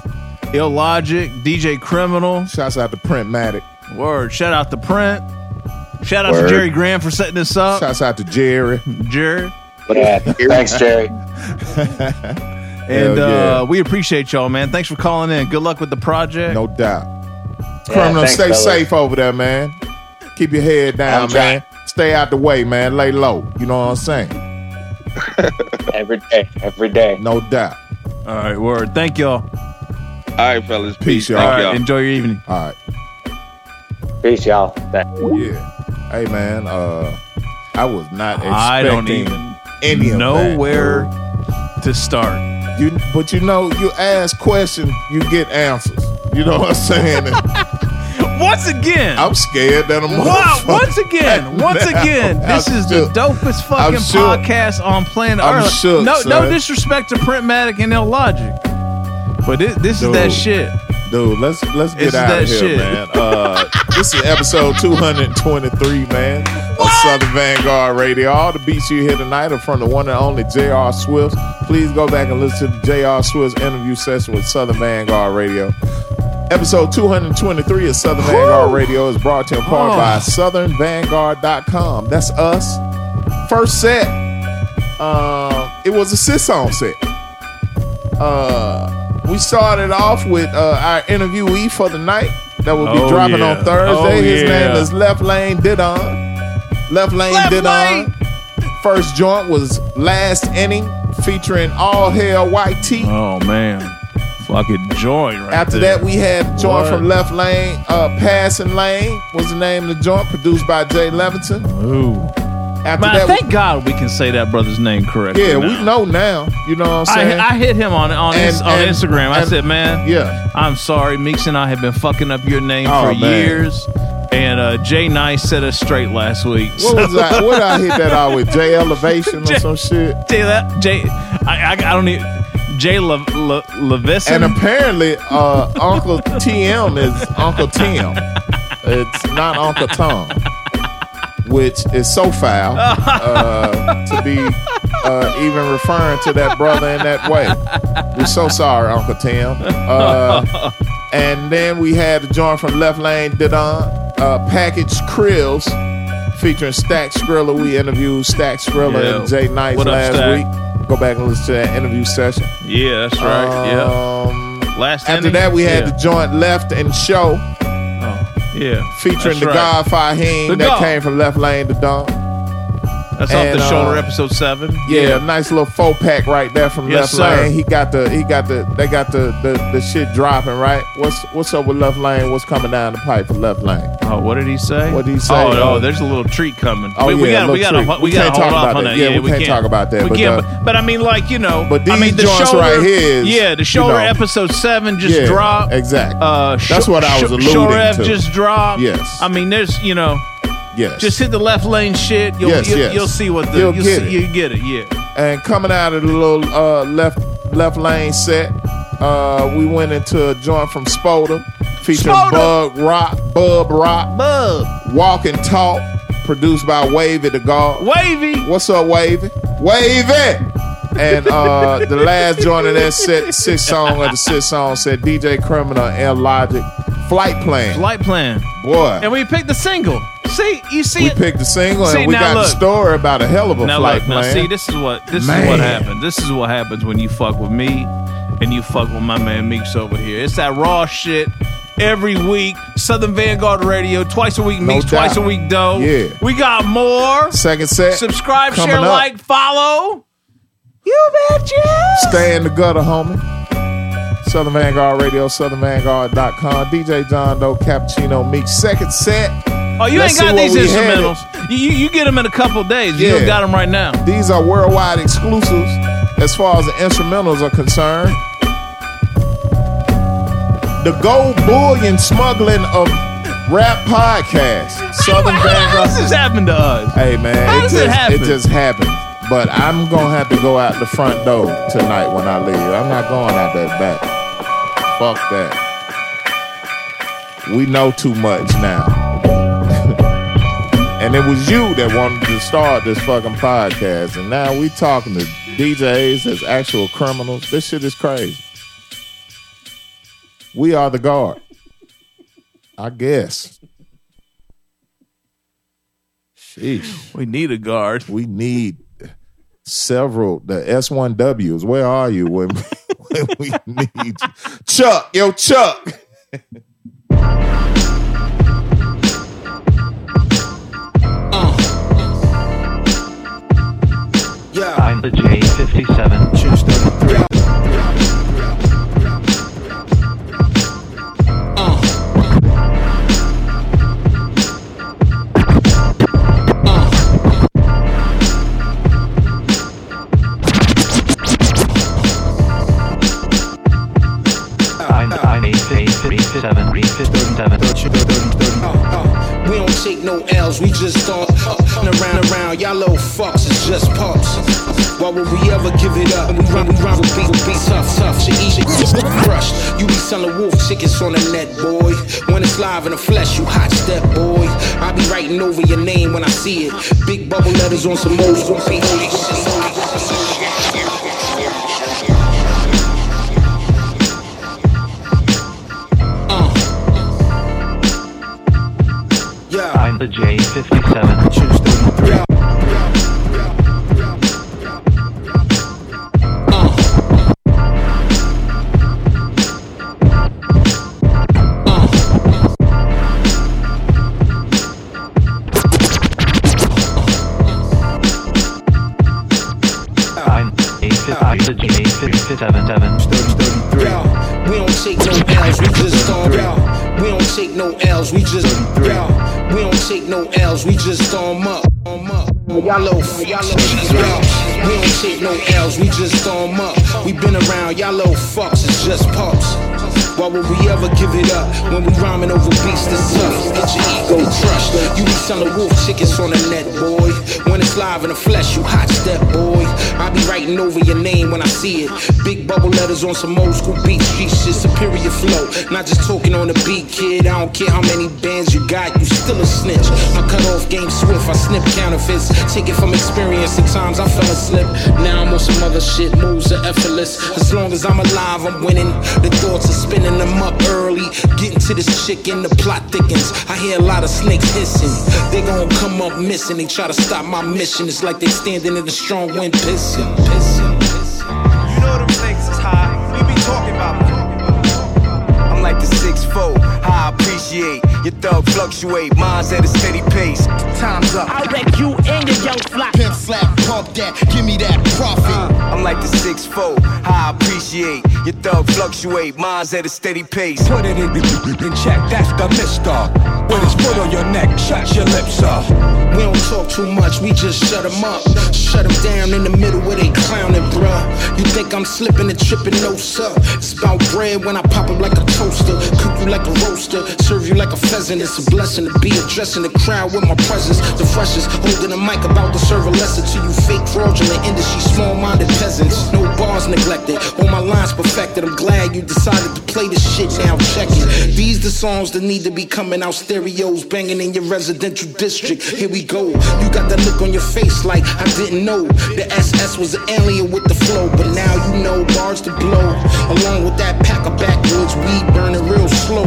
Illogic, DJ Criminal. Shouts out to Printmatic. Word. Shout out to Print. Shout out to Jerry Graham for setting this up. Shouts out to Jerry. Yeah, thanks, Jerry. And we appreciate y'all, man. Thanks for calling in. Good luck with the project. No doubt. Criminal, stay safe over there, man. Keep your head down, man. Stay out the way, man. Lay low. You know what I'm saying? Every day. No doubt. All right, word. Thank y'all. All right, fellas. Peace, y'all. All right, y'all. Enjoy your evening. All right. Peace, y'all. Yeah. Hey, man. I was not expecting to start. But you ask questions, you get answers. You know what I'm saying? Once again, I'm scared that I'm once again, this is the dopest fucking podcast on planet Earth. No disrespect to Printmatic and Illogic, but this is that shit. Dude, let's get out of here, man. This is episode 223, man, of Southern Vanguard Radio. All the beats you hear tonight are from the one and only J.R. Swift. Please go back and listen to J.R. Swift's interview session with Southern Vanguard Radio. Episode 223 of Southern Vanguard Radio is brought to you in part by SouthernVanguard.com. That's us. First set, it was a sit-song set. We started off with our interviewee for the night that will be dropping on Thursday. His name is Left Lane to Dawn. First joint was Last Inning, featuring All Hail White Tee. Oh, man. Fucking joint right after there. That we had joint from Left Lane. Passing Lane was the name of the joint, produced by Jay Levinson. Ooh. After that, thank God we can say that brother's name correctly. Yeah, we know now. You know what I'm saying? I hit him on Instagram. I said, man, I'm sorry, Meeks and I have been fucking up your name for years. And Jay Nice set us straight last week. What did I hit that out with? Jay Elevation or some shit? I don't even... Jay Levinson. And apparently, Uncle TM is Uncle Tim. It's not Uncle Tom, which is so foul to be even referring to that brother in that way. We're so sorry, Uncle Tim. And then we had a joint from Left Lane to Dawn, Packaged Krills, featuring Stack Skrilla. We interviewed Stack Skrilla and Jay Nice last week. Go back and listen to that interview session. Yeah, that's right. After that, we had the joint Left and Show. Featuring the God Fahim that came from Left Lane to Dawn. That's off the shoulder, episode 7. Nice little 4-pack right there from Left Lane. They got the shit dropping, right? What's up with Left Lane? What's coming down the pipe for Left Lane? Oh, what did he say? Oh, there's a little treat coming. We got to hold off on that. Yeah, we can't talk about that. But I mean, like, you know, but these joints right here. Yeah, the shoulder episode 7 just dropped. Exactly. That's what I was alluding to. Shoulder F just dropped. Yes. I mean, there's, you know. Yes. Just hit the Left Lane shit. You'll see what the you'll get it. And coming out of the little left Lane set, we went into a joint from Spoda featuring Bub Rock, Walk and Talk, produced by Wavy the God. Wavy, what's up, Wavy? Wavy. And the last joint of that set, six song said DJ Criminal and Illogic, Flight Plan. Boy. And we picked the single. We picked the single, and we got a story about a hell of a flight plan. Now, see, this is what happens. This is what happens when you fuck with me and you fuck with my man Meeks over here. It's that raw shit every week. Southern Vanguard Radio, twice a week Meeks, twice a week Doe. Yeah. We got more. Second set. Subscribe, share, like, follow. You betcha. Stay in the gutter, homie. Southern Vanguard Radio, SouthernVanguard.com. DJ John Doe, Cappuccino, Meeks. Second set. Oh, you ain't got these instrumentals. You get them in a couple days. You don't got them right now. These are worldwide exclusives as far as the instrumentals are concerned. The gold bullion smuggling of rap podcast. Southern Vanguard. How does this happen to us? Hey, man. How does it happen? It just happened. But I'm going to have to go out the front door tonight when I leave. I'm not going out that back. Fuck that. We know too much now. And it was you that wanted to start this fucking podcast. And now we talking to DJs as actual criminals. This shit is crazy. We are the guard. I guess. Sheesh. We need a guard. We need several. The S1Ws. Where are you when we need you? Chuck. Yo, Chuck. I'm the J57. I'm a J57. We don't take no L's, we just thought around, y'all little fucks is just pups. Why would we ever give it up? And we run with beat tough, shit easy, crushed. You be selling wolf tickets on the net, boy. When it's live in the flesh, you hot step, boy. I be writing over your name when I see it. Big bubble letters on some moves, on PH. I'm the J57. We don't take no L's, we just storm out. We don't take no L's, we just out. We don't take no L's, we just storm up. Y'all low, we don't take no L's, we just storm up. We been around, y'all low fucks, it's just pups. Why would we ever give it up when we rhyming over beats that's tough? Get your ego crushed. You be selling wolf tickets on the net, boy. When it's live in the flesh, you hot step, boy. I I be writing over your name when I see it. Big bubble letters on some old school beat street shit, superior flow. Not just talking on the beat, kid. I don't care how many bands you got, you still a snitch. My cutoff game swift, I snip counterfeits. Take it from experience, at times I fell asleep. Now I'm on some other shit, moves are effortless. As long as I'm alive, I'm winning. The thoughts are spinning them up early. Getting to this chick and the plot thickens. I hear a lot of snakes hissing. They gon' come up missing. They try to stop my mission. It's like they standing in the strong wind pissing. You know them snakes is high. We be talking about them. I'm like the 6'4", I appreciate. Your thug fluctuate, mine's at a steady pace. Time's up. I'll wreck you and your young flock. Pimp slap, pump that, give me that profit. I'm like the 6'4", I appreciate. Your thug fluctuate, mine's at a steady pace. Put it in check, that's the mister. Put his foot on your neck, shut your lips up. We don't talk too much, we just shut him up. Shut him down in the middle where they clowning, bruh. You think I'm slipping and tripping, no sir. It's about bread when I pop him like a toaster. Cook you like a roaster, serve you like a pheasant. It's a blessing to be addressing the crowd with my presence. The freshest, holding a mic about to serve a lesson to you fake fraudulent industry, small-minded peasants. No bars neglected, all my lines perfected. I'm glad you decided to play this shit, now check it. These the songs that need to be coming out stereos, banging in your residential district. Here we go, you got that look on your face like I didn't know. The SS was an alien with the flow, but now you know bars to blow. Along with that pack of backwoods, weed burning real slow.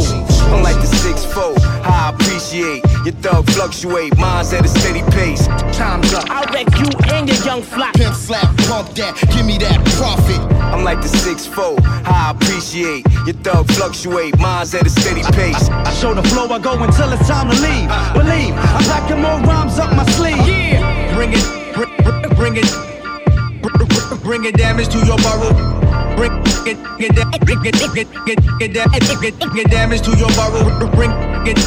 I'm like the 6'4", I appreciate. Your thug fluctuate, mine's at a steady pace. Time's up. I'll wreck you and your young flock. Pimp slap, pump that, give me that profit. I'm like the 6'4", I appreciate. Your thug fluctuate, mine's at a steady pace. I show the flow, I go until it's time to leave. Believe, I'm packing more rhymes up my sleeve. Yeah. Bring it damage to your burrow. Get damage to your burrow. Get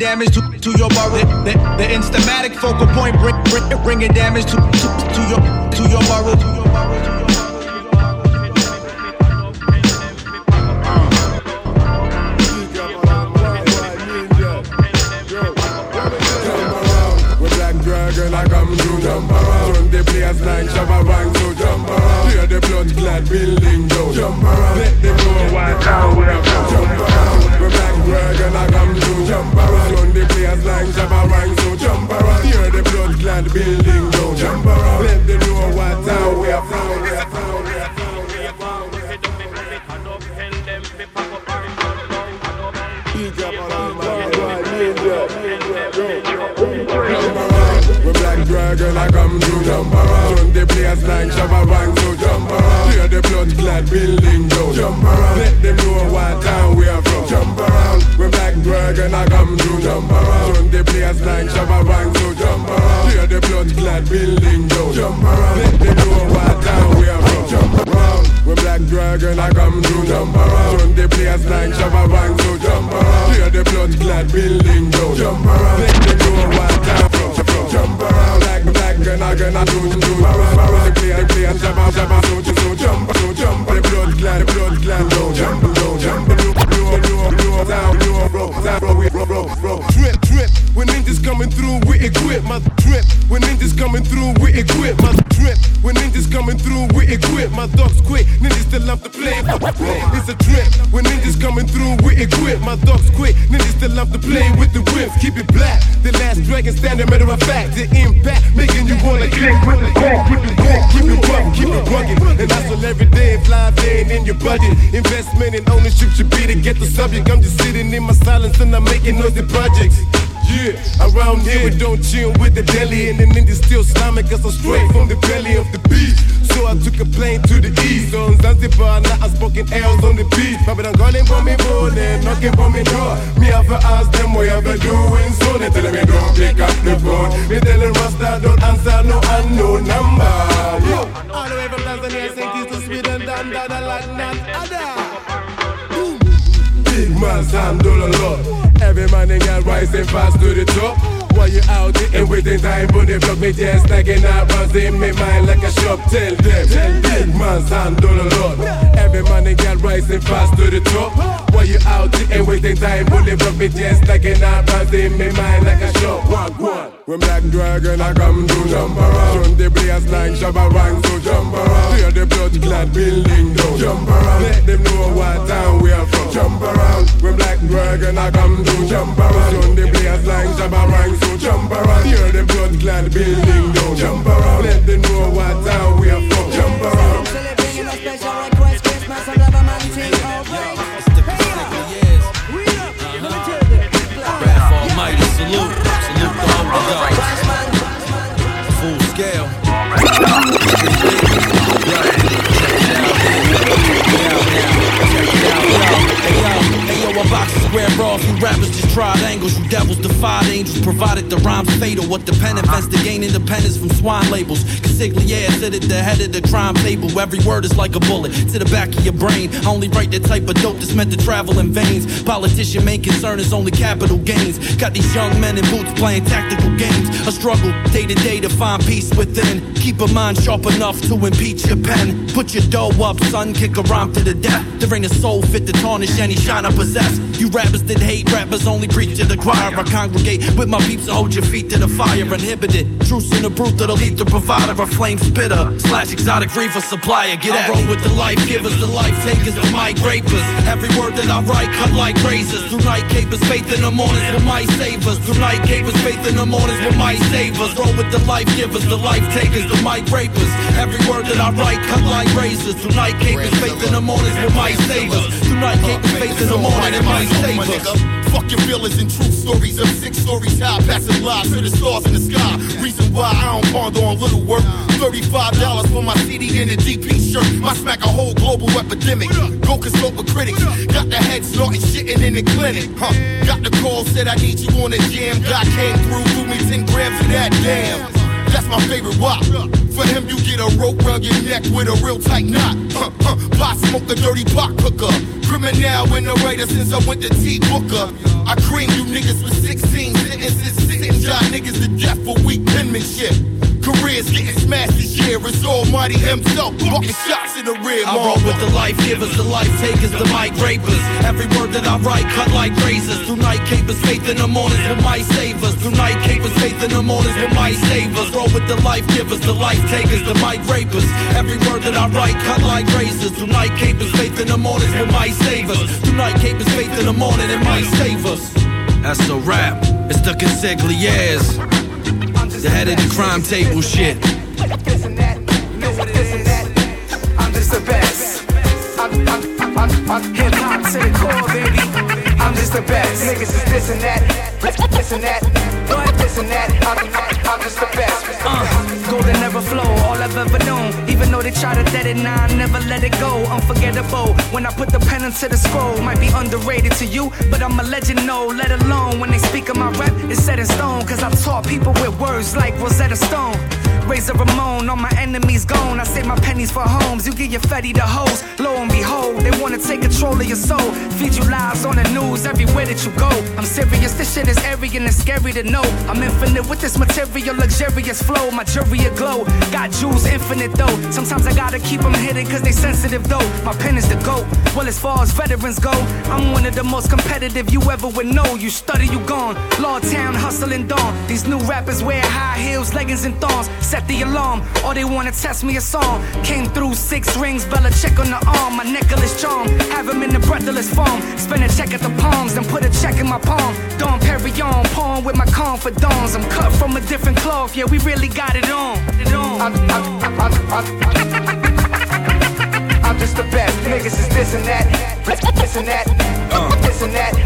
damage to your burrow. The Instamatic focal point. Bring it damage to your burrow. With black dragon, I come to jump around. Turn the players like Shabba Bang. The blood clad building down. Jump around, let them know why now we're out. Jump around, we're black dragon, I come to jump around. Run the players like Jabba Wang, so jump around. Hear the blood clad building down. Jump around, let them know why now we're out. We're black dragon, I come to jump around. Run the players like Jabba Wang, so jump around. Clear the blood clad building down. Jump around, let them know what town we are from. Jump around, we're black dragon, I come to jump around. Run the players like Jabba Wang, so jump around. Clear the blood clad building down. Jump around, let them know what town we are from. Jump around, we're black dragon, I come to jump around. Run the players like Jabba Wang, so jump around. Clear the blood clad building down. Jump around, let them know what town from. Jump around like black and I gonna do around, play and jump, so jump, the blood glad, jump, bro. Drip, when ninjas coming through, we equip my drip. When ninjas coming through, we equip my drip. When ninjas coming through, we equip my dogs quick. Ninjas still love to play. It's a drip. When ninjas coming through, we equip my dogs quick. Ninjas still love to play with the whips. Keep it black. The last dragon standing, matter of fact. The impact making you wanna click with the back. Keep it rugged. And hustle every day and fly playing in your budget. Investment and ownership should be to get the subject. I'm just sitting in my silence and I'm making noisy projects. Yeah, around here we don't chill with the deli. And the ninjas still slamming cause I'm straight from the belly of the beast. So I took a plane to the east. On Zanzibar, now I'm smoking L's on the beach. But I'm calling for me morning, knocking for me door. Me have to ask them what I've been doing. So they telling me don't pick up the phone. Me telling Rasta don't answer no unknown number. Yo, all the way from Tanzania, St. Kitts to Sweden, down to the London, Ada. Big man, Sam Dollar. Every man and girl rising fast to the top. While you out there and waiting time for the block. Me just snagging out rounds in my mind like a shop. Tell them, big man's hand on a lot. Every man and girl rising fast to the top. While you out there and waiting time for the block. Me just snagging out rounds in my mind like a shop. Walk, When Black Dragon I come to jump around. Shun the players like Shabba Bang, so jump around. Tear the blood clad building down. Jump around. Let them know what town we are from. Jump around. When Black Dragon I come to jump around. Shun the players like Shabba Bang, so jump around. Tear the blood clad building down. Jump around. Let them know what town we are from. Jump around. Celebrating a special request, Christmas and Lover Man team over. Salute, salute the humble dog. Full scale. Hey yo, I box the square off. You rappers just tried angles. You devils defied angels. Provided the rhyme's fatal. What the pen offense to gain independence from swine labels. Consigliere sit at the head of the crime table. Every word is like a bullet to the back of your brain. I only write the type of dope that's meant to travel in veins. Politician main concern is only capital gains. Got these young men in boots playing tactical games. A struggle day to day to find peace within. Keep a mind sharp enough to impeach your pen. Put your dough up, son, kick a rhyme to the death. There ain't a soul fit to tarnish any shine I possess. You rappers that hate rappers only preach to the choir. I congregate with my peeps and hold your feet to the fire. Inhibited, truce in the brute that'll lead the provider. A flame spitter, slash exotic reefer supplier. Get out. I roll with the life givers, the life takers, the mic rapers. Every word that I write cut like razors. Through night capers, faith in the mornings with my savers. Through night capers, faith in the mornings with my savers. Roll with the life givers, the life takers, the mic rapers. Every word that I write cut like razors. Through night capers, faith in the mornings with my savers. Through night capers, faith in the mornings with my savers. Fuck your feelings and true stories of six stories high, passing lives to the stars in the sky. Reason why I don't ponder on little work. $35 for my CD and a DP shirt. My smack a whole global epidemic. Go consult with critics. Got the head snorting, shitting in the clinic. Huh? Got the call, said I need you on a jam. God came through, threw me 10 grams of that damn. That's my favorite rock. For him, you get a rope round your neck with a real tight knot. Pot smoke a dirty pot cooker. Criminal in the radar since I went to T. Booker. I cream you niggas with 16 sentences. Sitting job niggas to death for weak penmanship. Careers getting smashed this year. It's almighty himself walking shots in the rib. I roll with the life givers, the life takers, the mic rapers. Every word that I write cut like razors. Through night capers, faith in the mornings with my savers. Through night capers, faith in the mornings with my savers. Roll with the life givers, the life takers, the mic rapers. Every word that I write cut like razors. Through night capers, faith in the mornings with my savers. Through night capers, faith in the morning and my savers. That's a rap. It's the consiglieres. The head of the crime table shit. I'm just the best. I'm hip hop to the core, baby. I'm just the best. Niggas is this and that, this and that, this and that. I'm just the best. Golden never flow, all I've ever known. Even though they try to dead it, nah, I never let it go. Unforgettable, when I put the pen into the scroll. Might be underrated to you, but I'm a legend, no. Let alone when they speak of my rep, it's set in stone. Cause I've taught people with words like Rosetta Stone. Razor Ramon, all my enemies gone. I save my pennies for homes, you get your fetty to hoes. Lo and behold, they wanna take control of your soul. Feed you lies on the news everywhere that you go. I'm serious, this shit is airy and it's scary to know. I'm infinite with this material, luxurious flow. My jury a glow, got jewels infinite though. Sometimes I gotta keep them hidden cause they sensitive though. My pen is the GOAT, well as far as veterans go. I'm one of the most competitive you ever would know. You study, you gone, law town, hustle and dawn. These new rappers wear high heels, leggings and thongs. Set the alarm, or they wanna test me a song. Came through 6 rings, Bella check on the arm. My necklace charm, have him in the breathless form. Spend a check at the palms, then put a check in my palm. Don Perignon, pawn with my confidants. I'm cut from a different cloth, yeah, we really got it on. I'm just the best, niggas is this and that, this and that, this and that.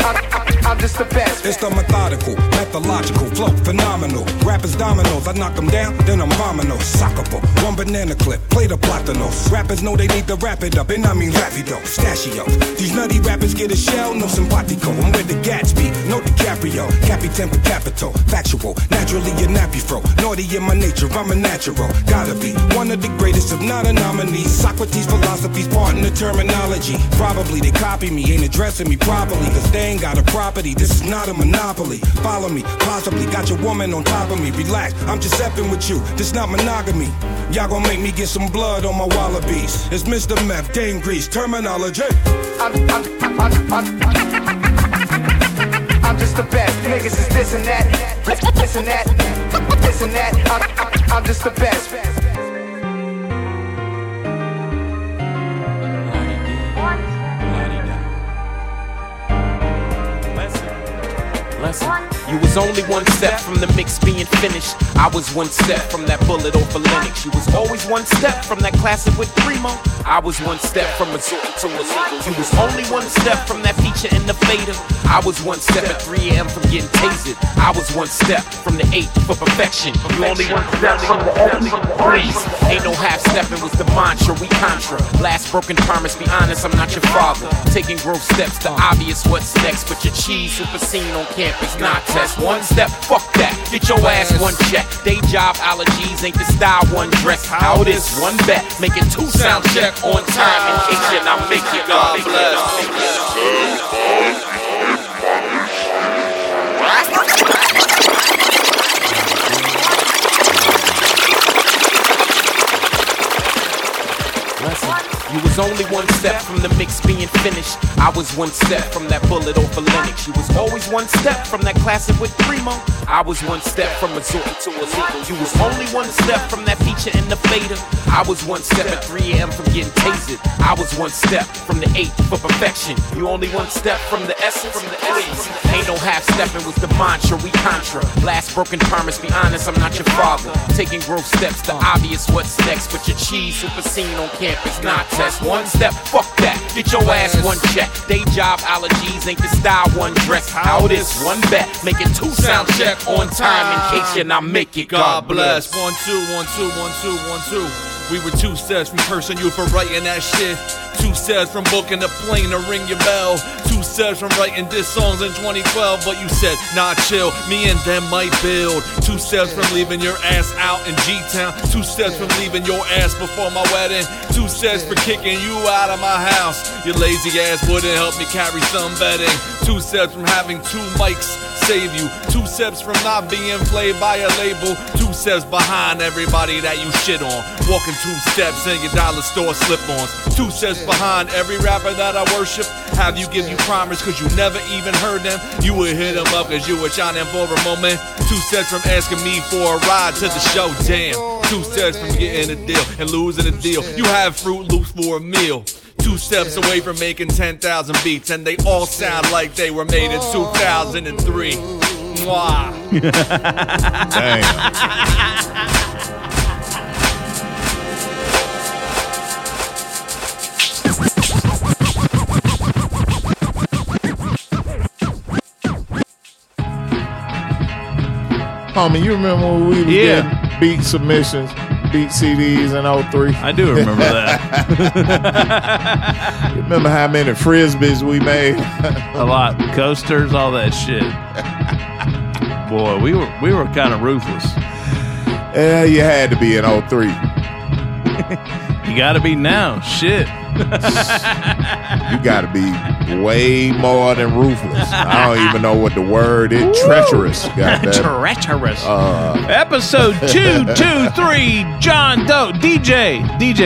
I'm just the best. It's the methodical, methodological flow, phenomenal. Rappers dominoes, I knock them down, then I'm domino. Sockable, one banana clip, play the platinos. Rappers know they need to wrap it up, and I mean rapido, stachio. These nutty rappers get a shell, no simpatico. I'm with the Gatsby, no DiCaprio. Cappy temper capital, factual, naturally a nappy fro. Naughty in my nature, I'm a natural. Gotta be one of the greatest, if not a nominee. Socrates philosophy. He's part in the terminology. Probably they copy me, ain't addressing me properly. Cause they ain't got a property, this is not a monopoly. Follow me, possibly got your woman on top of me. Relax, I'm just effing with you, this not monogamy. Y'all gon' make me get some blood on my wallabies. It's Mr. Meth, Dame Grease, Terminology. I'm I'm just the best. Niggas is this and that, this and that, this and that. I'm just the best. You was only one step from the mix being finished. I was one step from that bullet over Lennox. You was always one step from that classic with Primo. I was one step from resorting to illegal. You was only one step from that feature in the fader. I was one step at 3 a.m. from getting tasered. I was one step from the 8 for perfection. You only one step from the only threes. Ain't no half stepping was the mantra, we contra. Last broken promise, be honest, I'm not your father. Taking growth steps, the obvious what's next. But your cheese supersede on campus, not test. One step, fuck that, get your ass one check. Day job allergies, ain't the style one dress. How this one bet, make it two sound check. On time and kitchen, I'll make you God bless. You was only one step from the mix being finished. I was one step from that bullet over Lennox. You was always one step from that classic with Primo. I was one step from resorting to illegal. You was only one step from that feature in the fader. I was one step at 3 a.m. from getting tasered. I was one step from the 8 for perfection. You only one step from the essence. Ain't no half stepping was the mantra, we contra. Last broken promise, be honest, I'm not your father. Taking growth steps, the obvious what's next. But your cheese supersede on campus, not test. One step, fuck that, get your ass one check. Day job allergies, ain't the style one dress. How this one bet, make it two sound check. On time in case you're not make it, God bless. 1, 2, 1, 2, 1, 2, 1, 2. We were two steps from cursing you for writing that shit. Two steps from booking a plane to ring your bell. Two steps from writing diss songs in 2012. But you said, nah, chill, me and them might build. Two steps from leaving your ass out in G-Town. Two steps from leaving your ass before my wedding. Two steps for kicking you out of my house. Your lazy ass wouldn't help me carry some bedding. Two steps from having two mics save you. Two steps from not being played by a label. Two steps behind everybody that you shit on. Walking two steps in your dollar store slip-ons. Two steps behind every rapper that I worship. Have you give you promise cause you never even heard them. You would hit them up cause you were shining for a moment. Two steps from asking me for a ride to the show, damn. Two steps from getting a deal and losing a deal. You have Fruit Loops for a meal. Two steps away from making 10,000 beats, and they all sound like they were made in 2003. Mwah. Damn. Homie, you remember when we did beat submissions? Beat CDs in 03. I do remember that. Remember how many frisbees we made? A lot. Coasters, all that shit. Boy, we were kind of ruthless. Yeah, you had to be in 03. You gotta be now. Shit. You gotta be way more than ruthless. I don't even know what the word is. Woo! Treacherous. Treacherous. Episode 223. John Doe. DJ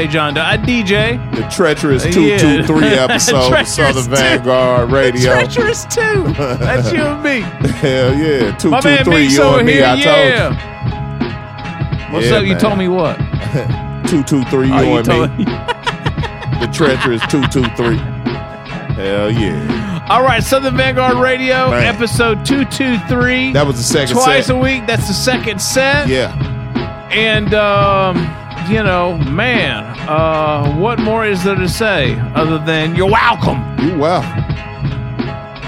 John Doe. I DJ. The treacherous 223 episode of Southern Vanguard Radio. Treacherous 2. That's you and me. Hell yeah. 223. You and me. Here, I told you. What's up? Man. You told me what? 223. You and me. The treacherous 223. Hell yeah. All right, Southern Vanguard Radio, man. Episode 223. That was the second set. Twice a week, that's the second set. Yeah. And, you know, man, what more is there to say other than you're welcome? You're welcome.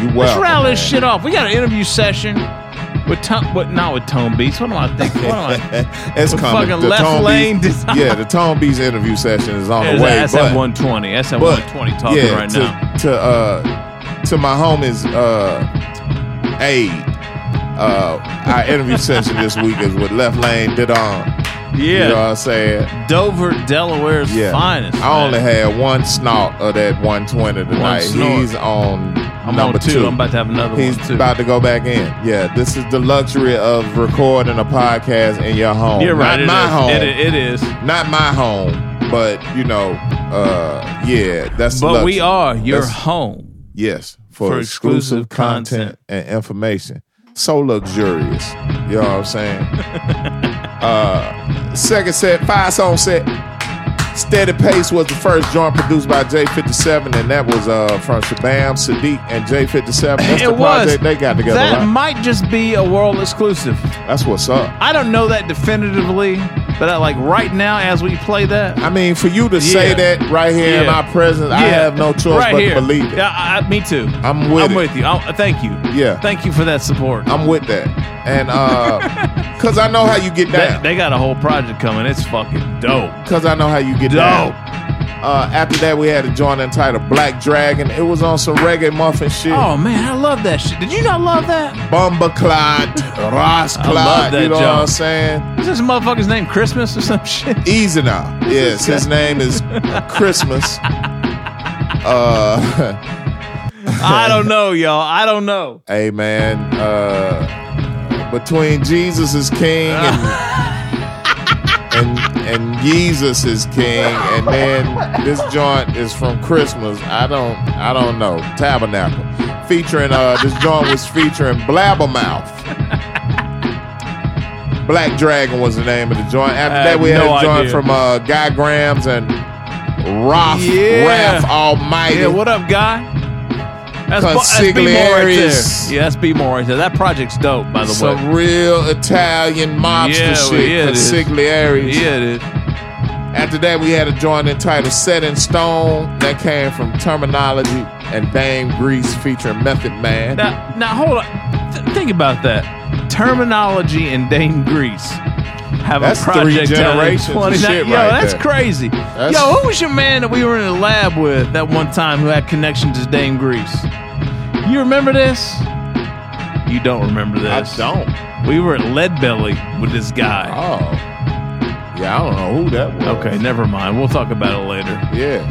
You're welcome. Let's round this shit off. We got an interview session. But not with Tone Beats. What am I thinking? That's coming. Fucking Left Lane to Dawn. Yeah, the Tone Beats interview session is on the way. That's at 120. That's at 120 talking right now. To my homies, Aid. Our interview session this week is with Left Lane to Dawn. Yeah. You know what I'm saying? Dover, Delaware's finest. I only had one snort of that 120 tonight. He's on... I'm number on two. I'm about to have another one. He's about to go back in. Yeah, this is the luxury of recording a podcast in your home. You're right. Not my home. It is. Not my home, but, you know, yeah, that's the luxury. But we are your home. Yes. for exclusive content and information. So luxurious. You know what I'm saying? Second set, 5-song set. Steady Pace was the first joint produced by J57, and that was from Shabam, Sadiq, and J57. That's the project they got together. That might just be a world exclusive. That's what's up. I don't know that definitively, but I, like right now as we play that. I mean, for you to say that right here in my presence, I have no choice but to believe it. Me too. I'm with you. Thank you. Yeah. Thank you for that support. I'm with that. And because I know how you get down. They got a whole project coming. It's fucking dope. Because I know how you get down. After that, we had a joint entitled Black Dragon. It was on some reggae muffin shit. Oh, man, I love that shit. Did you not love that? Bumba Clyde, Ross Clyde, you know what I'm saying? Is this motherfucker's name Christmas or some shit? Easy now. Yes, his name is Christmas. I don't know, y'all. I don't know. Hey, man, between Jesus is King and Yeezus is King, and then this joint is from Christmas. I don't know. Tabernacle. Featuring this joint was featuring Blabbermouth. Black Dragon was the name of the joint. After that we had a joint from Guy Grams and Raph Almighty. Yeah, what up, Guy? That's B. Moore right there. Yeah, that's B. Moore right there. That project's dope, by the way. Some real Italian mobster shit. Yeah, Consigliere. Yeah, it is. After that, we had a joint entitled Set in Stone that came from Terminology and Dame Grease featuring Method Man. Now hold on. Think about that. Terminology and Dame Grease have a project out 29. Shit yo, right that's there. Crazy. That's yo, who was your man that we were in the lab with that one time who had connections to Dame Grease? You remember this? You don't remember this. I don't. We were at Leadbelly with this guy. Oh. Yeah, I don't know who that was. Okay, never mind. We'll talk about it later. Yeah.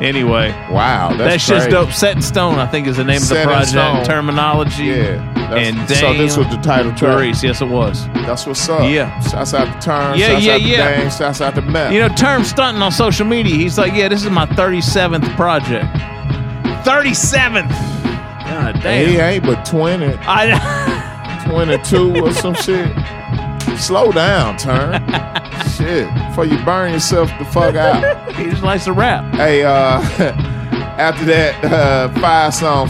Anyway. Wow, that's crazy. Shit's dope. Set in Stone, I think, is the name of the project. Terminology. Yeah. And so this was the title track. Yes, it was. That's what's up. Yeah. Shouts out to Term. Yeah, shouts out to Dang. Shouts out to Matt. You know, Term stunting on social media. He's like, yeah, this is my 37th project. 37th. God damn. He ain't but 20. 22 or some shit. Slow down, Term. Shit. Before you burn yourself the fuck out. He just likes to rap. Hey, after that, 5-song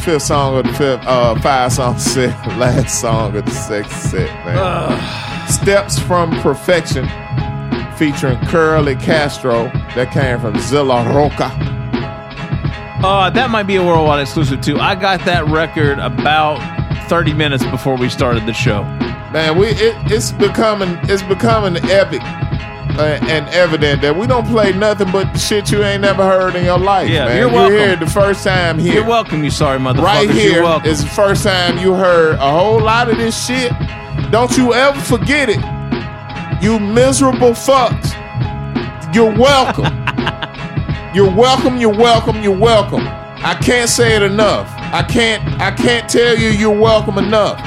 set, last song of the 6th set, man. Steps from Perfection, featuring Curly Castro, that came from Zilla Roca. That might be a worldwide exclusive, too. I got that record about 30 minutes before we started the show. Man, it's becoming epic. And evident that we don't play nothing but shit you ain't never heard in your life, man. You're welcome. You're here the first time here. You're welcome, you sorry motherfuckers. Right here is the first time you heard a whole lot of this shit. Don't you ever forget it. You miserable fucks. You're welcome. You're welcome, you're welcome, you're welcome. I can't say it enough. I can't tell you you're welcome enough.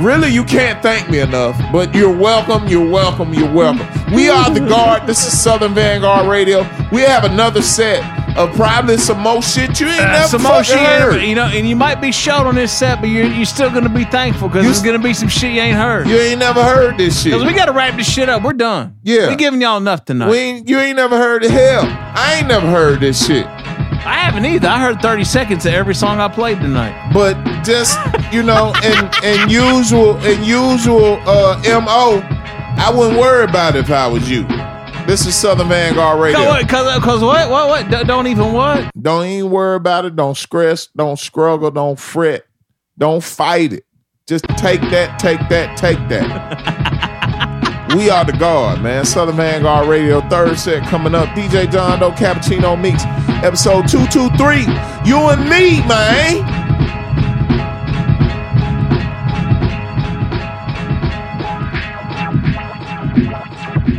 Really, you can't thank me enough, but you're welcome, you're welcome, you're welcome. We are The Guard. This is Southern Vanguard Radio. We have another set of probably some more shit you ain't never fucking heard. You know, and you might be short on this set, but you're still going to be thankful because there's going to be some shit you ain't heard. You ain't never heard this shit. Because we got to wrap this shit up. We're done. Yeah. We giving y'all enough tonight. You ain't never heard it. Hell, I ain't never heard this shit. I haven't either. I heard 30 seconds of every song I played tonight. But just, you know, in usual MO, I wouldn't worry about it if I was you. This is Southern Vanguard Radio. Because what? Don't even what? Don't even worry about it. Don't stress. Don't struggle. Don't fret. Don't fight it. Just take that. We are The Guard, man. Southern Vanguard Radio, third set coming up. DJ John Doe, Cappuccino Meets. Episode 223, you and me, man.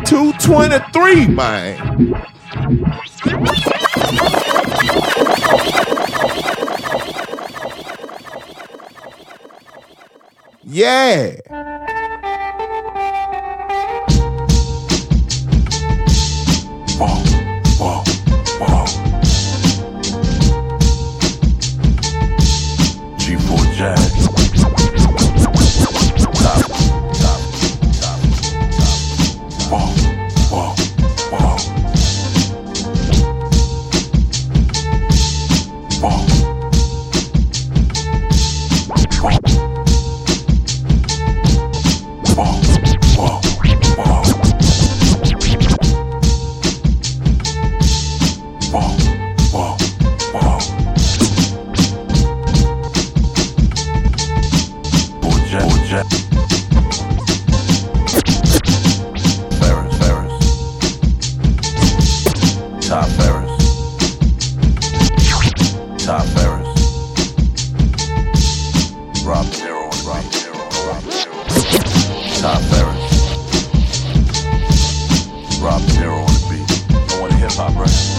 $223, man. Yeah. Whoa, whoa, whoa. Ty Ferris. Ty Ferris. Rob Zero and Rob Zero. Rob Zero. Ty Ferris. Rob Zero on the beat. No one hip hop records.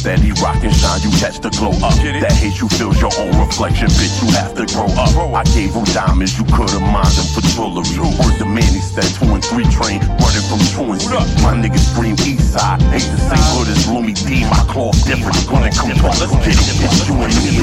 Steady rockin' shine, you catch the glow up. That hate you feels your own reflection, bitch, you have to grow up. I gave him diamonds, you could've mined them for jewelry. Word to man, he said 2 and 3 train, running from truancy. My niggas scream east side, ain't the same hood as Loomy D. My claw's different, gonna come on, let's get it, bitch, you ain't me.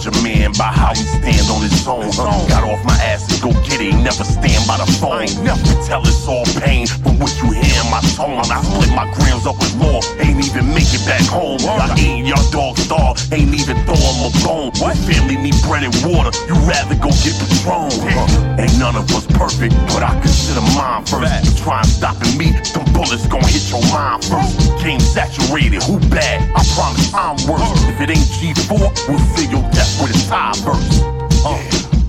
A man by how he stand on his own. Got off my ass and go get it. Ain't never stand by the phone. I ain't never tell it's all pain from what you hear in my tone. I split my grams up with law. Ain't even make it back home. I ain't your dog star. Ain't even throw him a bone. What? Family need bread and water. You rather go get Patron. Ain't none of us perfect, but I consider mine first. You try and stopping me, them bullets gon' hit your mind first. Game saturated, who bad? I promise I'm worse. If it ain't G4, we'll see your death with a tie verse.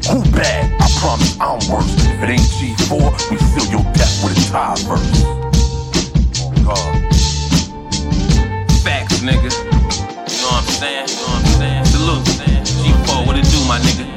Who bad? I promise I'm worse. If it ain't G4, we seal your death with a tie verse. Oh God. Facts, nigga. You know what I'm saying? You know what I'm saying? Salute. G4, what it do, my nigga?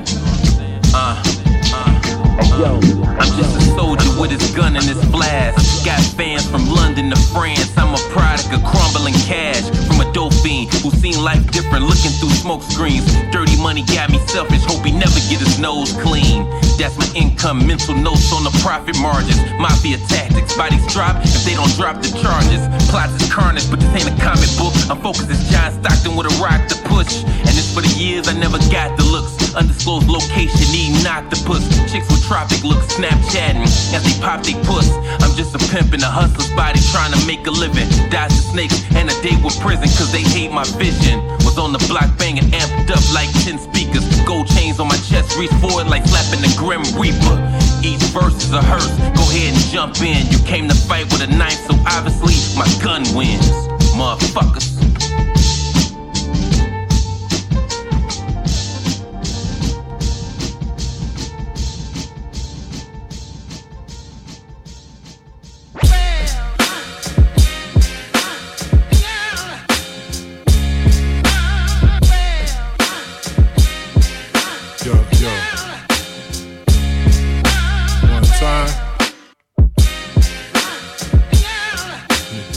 I'm just a soldier with his gun and his blast. Got fans from London to France. I'm a product of crumbling cash from a dope fiend who seen life different looking through smoke screens. Dirty money got me selfish, hope he never get his nose clean. That's my income, mental notes on the profit margins. Mafia tactics, bodies drop if they don't drop the charges. Plots is carnage, but this ain't a comic book. I'm focused as John Stockton with a rock to push. And it's for the years I never got the looks. Undisclosed location, eating octopus. Chicks with tropic looks, Snapchatting as they pop they puss. I'm just a pimp in a hustler's body trying to make a living. Dodge the snakes and a date with prison cause they hate my vision. Was on the block banging amped up like 10 speakers. Gold chains on my chest, reach forward like slapping the Grim Reaper. Each verse is a hearse, go ahead and jump in. You came to fight with a knife, so obviously my gun wins. Motherfuckers.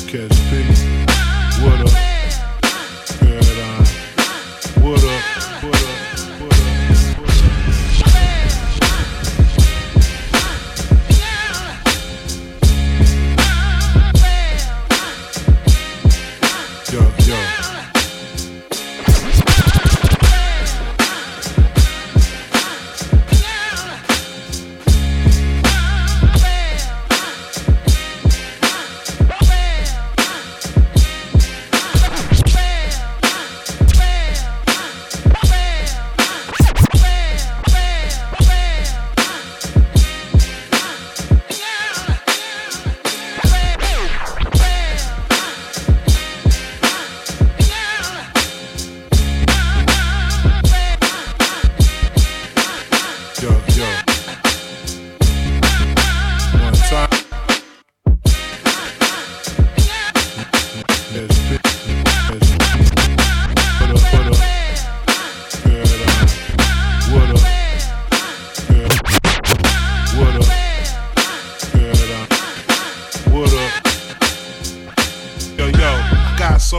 Catch P, what up?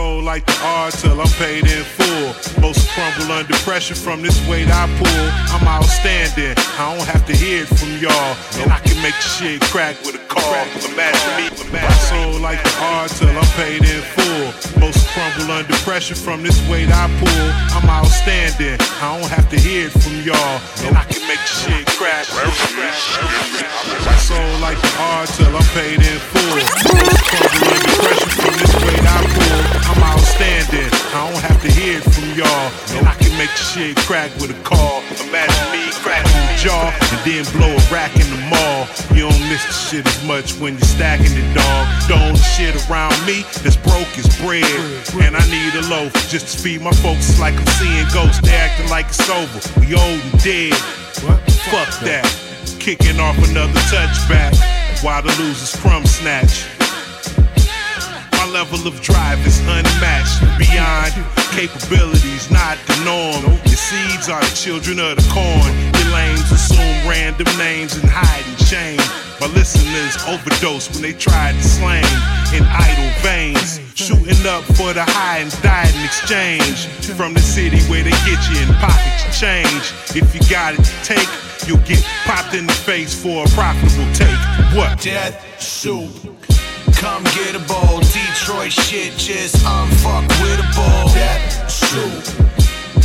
roll like the R's till I'm paid in full. Most crumble under pressure from this weight I pull. I'm outstanding, I don't have to hear it from y'all. And I can make the shit crack with a call. Imagine me, my soul like the R's till I'm paid in full. Most crumble under pressure from this weight I pull. I'm outstanding, I don't have to hear it from y'all. And I can make the shit crack. My soul like the R's till I'm paid in full. Most crumble under pressure from this weight I pull. I'm outstanding, I don't have to hear it from y'all. And I can make the shit crack with a call. Imagine me cracking the jaw and then blow a rack in the mall. You don't miss the shit as much when you're stacking it, dog. The only shit around me that's broke is bread. And I need a loaf just to feed my folks. It's like I'm seeing ghosts, they acting like it's over. We old and dead. Fuck that. Kicking off another touchback while the losers crumb snatch. My level of drive is unmatched, beyond capabilities, not the norm. Your seeds are the children of the corn. Your lames assume random names and hide in shame. My listeners overdose when they tried to slang in idle veins. Shooting up for the high and died in exchange. From the city where they get you in pockets of change. If you got it to take, you'll get popped in the face for a profitable take. What? Death soup. Come get a bowl, Detroit shit just unfuckwittable. That soup.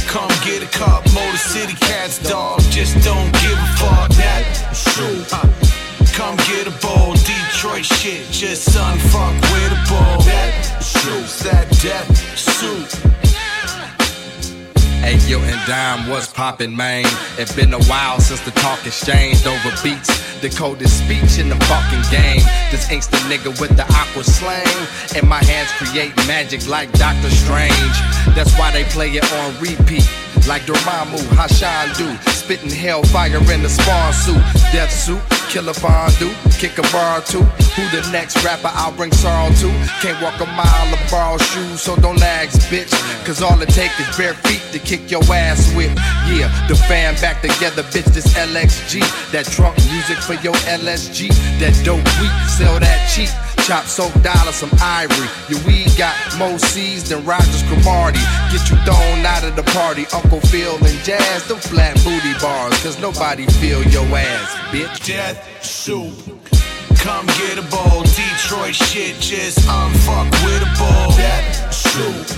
Come get a cup, Motor City cats, dog, just don't give a fuck. That soup. Come get a bowl, Detroit shit just unfuckwittable. That soup. That death soup. Hey, yo, and Dime, what's poppin', man? It's been a while since the talk exchanged over beats. The coldest speech in the fucking game. This ain't the nigga with the awkward slang. And my hands create magic like Doctor Strange. That's why they play it on repeat. Like Dormammu, Hashandu, spittin' hellfire in the spawn suit. Death suit, kill a fondue, kick a bar too. Who the next rapper I'll bring sorrow to? Can't walk a mile of borrowed shoes, so don't lags, bitch. Cause all it takes is bare feet to kick your ass with. Yeah, the fam back together, bitch, this LXG. That drunk music for your LSG. That dope weed, sell that cheap. Chop soap dollar, some ivory. Your weed got more C's than Rogers Cromartie. Get you thrown out of the party, Uncle Phil and Jazz. Them flat booty bars, cause nobody feel your ass, bitch. Death soup. Come get a bowl, Detroit shit just unfuckwittable. Death soup.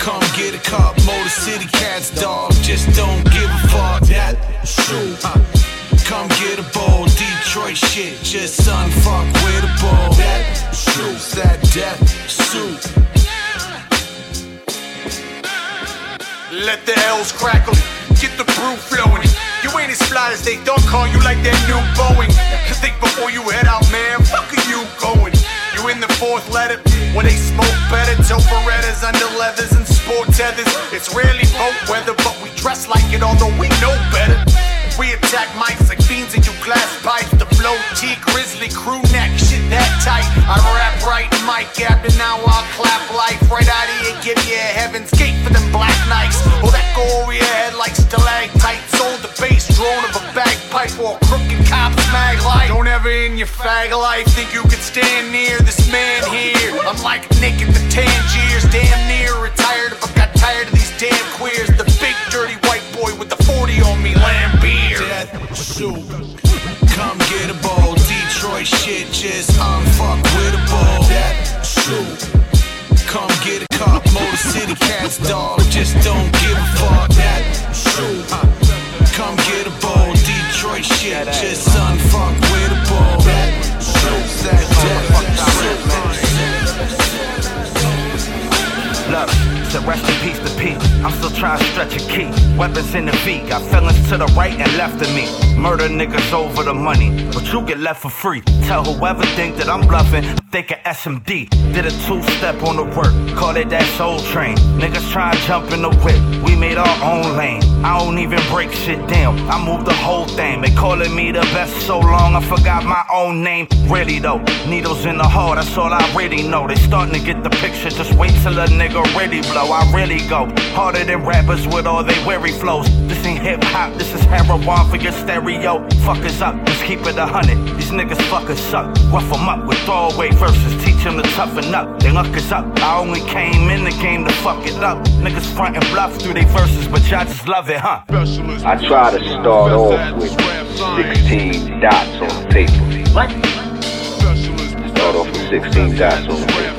Come get a cup, Motor City cats, dog, just don't give a fuck. Death soup. Come get a bowl, Detroit shit just unfuckwittable. That shoots that death suit. Let the L's crackle, get the brew flowing. You ain't as fly as they don't call you like that new Boeing. Think before you head out, man, fuck are you going? You in the fourth letter, where they smoke better. Toe Berettas, under leathers and sport tethers. It's rarely boat weather, but we dress like it, although we know better. We attack mics like fiends and you glass pipes. The flow T, grizzly, crew neck, shit that tight. I rap right, mic after now I'll clap life. Right out of here, give you a heaven's gate for them black knights. Oh, that go over your head like stalactites. Sold the bass drone of a bagpipe or a crooked cop mag light. Don't ever in your fag life think you could stand near this man here. I'm like Nick at the Tangiers, damn near retired if I got tired of these damn queers. The big dirty white boy with the 40 on me, lamb beer. Death soup. Come get a bowl, Detroit shit just unfuckwittable. Death soup. Come get a cup, Motor City cats, dog, just don't give a fuck. Death soup. Come get a bowl, Detroit shit just unfuckwittable. Death soup. That death soup. Love. So rest in peace to Pete, I'm still trying to stretch a key. Weapons in the V, got feelings to the right and left of me. Murder niggas over the money, but you get left for free. Tell whoever think that I'm bluffing, think of SMD. Did a two-step on the work, called it that soul train. Niggas try to jump in the whip, we made our own lane. I don't even break shit down, I move the whole thing. They calling me the best so long, I forgot my own name. Really though, needles in the heart, that's all I really know. They starting to get the picture, just wait till a nigga really blow. I really go harder than rappers with all they weary flows. This ain't hip hop, this is heroin for your stereo. Fuckers up, just keep it 100. These niggas fuckers suck. Rough them up with throwaway verses, teach him to toughen up, they look us up. I only came in the game to fuck it up. Niggas front and bluff through they verses, but y'all just love it, huh? I try to start off with 16 dots on paper. What? Start off with 16 dots on paper.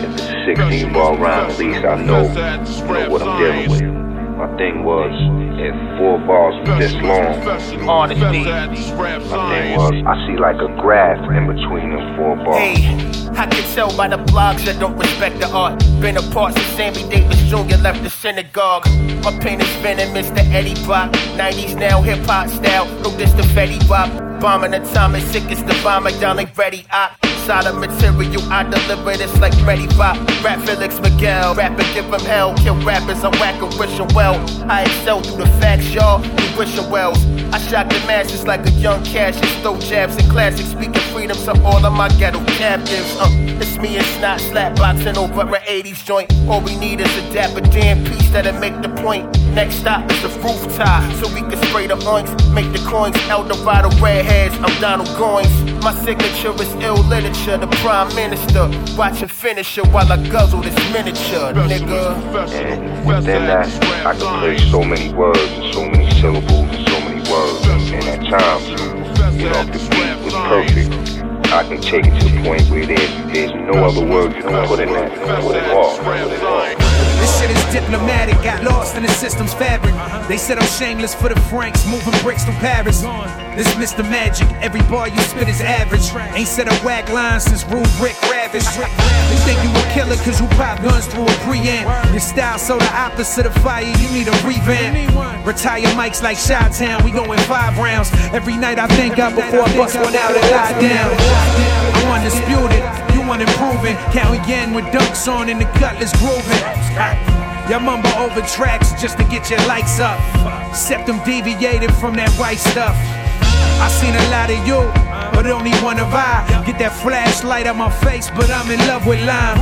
If it's a 16 ball round, at least I know what I'm dealing with. My thing was, at 4 bars this long, honesty. My thing was, I see like a graph in between them 4 bars. Hey, I can tell by the blogs that don't respect the art. Been apart since Sammy Davis Jr. left the synagogue. My pen is spinning Mr. Eddie Brock. 90s now, hip-hop style, no this the Fetty Wap. Bombing atomic, sick as the bomber, y'all ain't ready, I. Solid material, I deliver this like Ready Rock. Rap Felix Miguel, rap and give him hell. Kill rappers, I'm whacking, wishing well. I excel through the facts, y'all, you wishing wells. I shot the masses like a young Cash and throw jabs and classics. Speaking freedoms to all of my ghetto captives. It's me and Snot slap boxing over an 80s joint. All we need is a dapper damn piece that'll make the point. Next stop is the roof tie, so we can spray the oinks, make the coins. Eldorado redheads, I'm Donald Goins. My signature is ill literature. The prime minister, watch him finish it while I guzzle this miniature, nigga. And within that, I could play so many words and so many syllables and so many words. And at times, you know, the beat was perfect. I can take it to the point where there's no other word you don't put in that. Put it all. This shit is diplomatic, got lost in the system's fabric. They said I'm shameless for the francs, moving bricks to Paris. This Mr. Magic, every bar you spit is average. Ain't said a whack line since Rude Rick Ravish. They think you a killer cause you pop guns through a preamp. Your style so the opposite of fire, you need a revamp. Retire mics like Chi-Town, we going 5 rounds. Every night I think up before I bust one out and lie down. I'm undisputed, you unimproving. Count again with dunks on and the gutless grooving. Y'all mumble over tracks just to get your likes up. Septum deviated from that white stuff. I seen a lot of you, but only one of I. Get that flashlight on my face, but I'm in love with lime.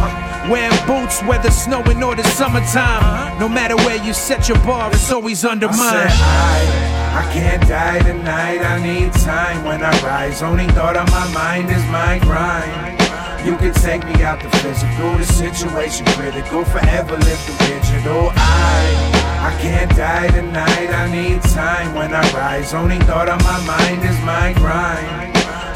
Wearing boots, whether snowing or the summertime. No matter where you set your bar, it's always undermined. I said, I can't die tonight, I need time. When I rise, only thought on my mind is my grind. You can take me out the physical, the situation critical, forever live the digital. I can't die tonight, I need time. When I rise, only thought on my mind is my grind.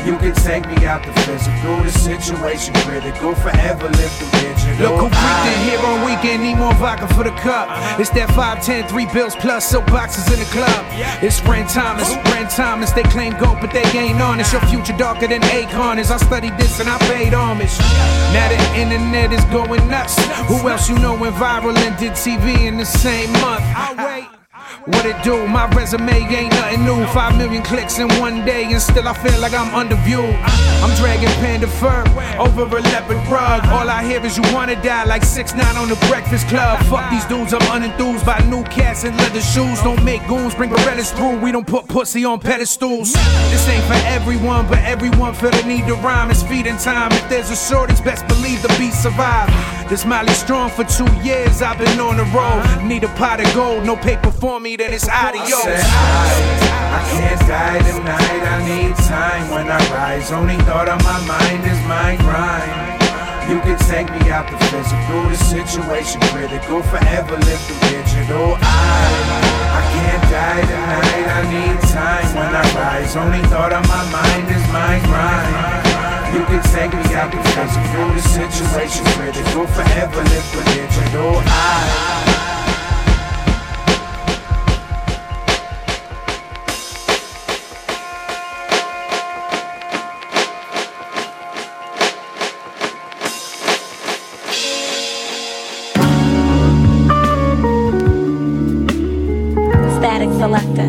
You can take me out the physical, the situation critical, forever live the digital. Look who freaked in here on weekend, need more vodka for the cup. It's that 5, 10, 3 bills plus soapboxes in the club. It's Brent Thomas, they claim gold but they ain't honest. Your future darker than acorns. I studied this and I paid homage. Now the internet is going nuts. Who else you know went viral and did TV in the same month? I wait. What it do? My resume ain't nothing new. 5 million clicks in one day, and still I feel like I'm underviewed. I'm dragging panda fur over a leopard rug. All I hear is you wanna die, like 6ix9ine on the Breakfast Club. Fuck these dudes, I'm unenthused by new cats and leather shoes. Don't make goons, bring Berettas through. We don't put pussy on pedestals. This ain't for everyone, but everyone feel the need to rhyme. It's feeding time. If there's a shortage, best believe the beat survive. This Molly strong for 2 years. I've been on the road. Need a pot of gold, no paper for me. That it's adios. I can't die tonight, I need time. When I rise, only thought on my mind is my grind. You can take me out the physical, the situation critical, forever live the digital. I can't die tonight, I need time. When I rise, only thought on my mind is my grind. You can take me out the physical, the situation critical, forever live the digital.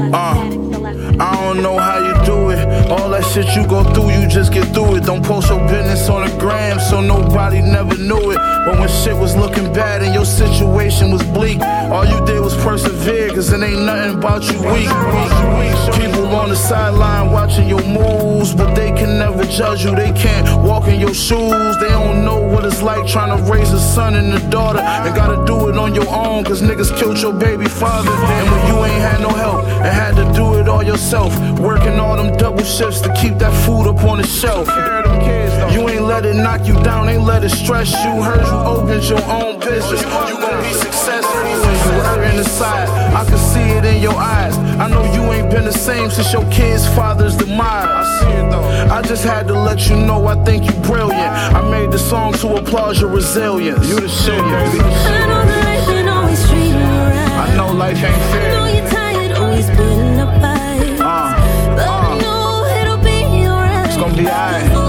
I don't know how you do it. All that shit you go through, you just get through it. Don't post your business on the gram, so nobody never knew it. But when shit was looking bad and your situation was bleak, all you did was persevere, cause it ain't nothing about you weak. People on the sideline watching your moves, but they can never judge you, they can't walk in your shoes. They don't know what it's like trying to raise a son and a daughter, and gotta do it on your own, cause niggas killed your baby father. And when you ain't had no help, and had to do it all yourself, working all them double shifts to keep that food up on the shelf. You ain't let it knock you down, ain't let it stress you. Heard you opened your own business, you gon' be successful. When you hurtin' inside, I can see it in your eyes. I know you ain't been the same since your kid's father's demise. I just had to let you know I think you brilliant. I made the song to applaud your resilience. You the shit, baby. I know that life ain't always treating you right. I know life ain't fair. I know you're tired, always putting up fights. But I know it'll be alright. It's gonna be alright.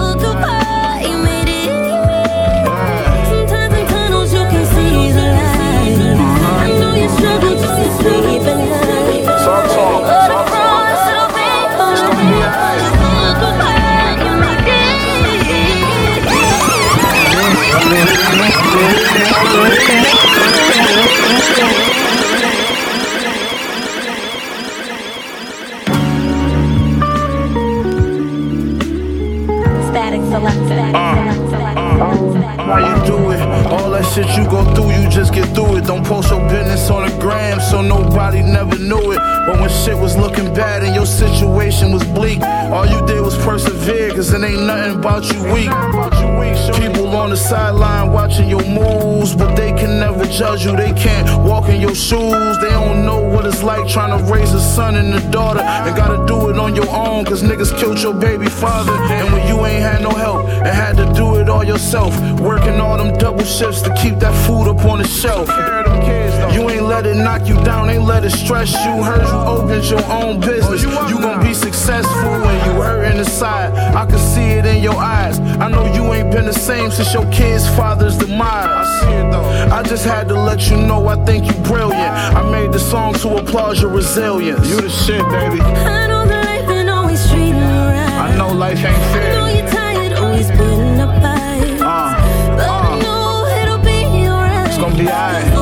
How you do it? All that shit you go through, you just get through it. Don't post your business on the gram, so nobody never knew it. But when shit was looking bad and your situation was bleak, all you did was persevere, cause it ain't nothing about you weak. People on the sideline watching your moves, but they can never judge you, they can't walk in your shoes. They don't know what it's like trying to raise a son and a daughter, and gotta do it on your own, cause niggas killed your baby father. And when you ain't had no help, and had to do it all yourself, working all them double shifts to keep that food up on the shelf. You ain't let it knock you down, ain't let it stress you. Heard you opened your own business, you gon' be successful. When you hurtin' inside, I can see it in your eyes. I know you ain't been the same since your kid's father's demise. I just had to let you know I think you brilliant. I made the song to applaud your resilience. You the shit, baby. I know that life ain't always treating you right. I know life ain't fair. I know you're tired, always putting up fights. But I know it'll be alright. It's gonna be alright.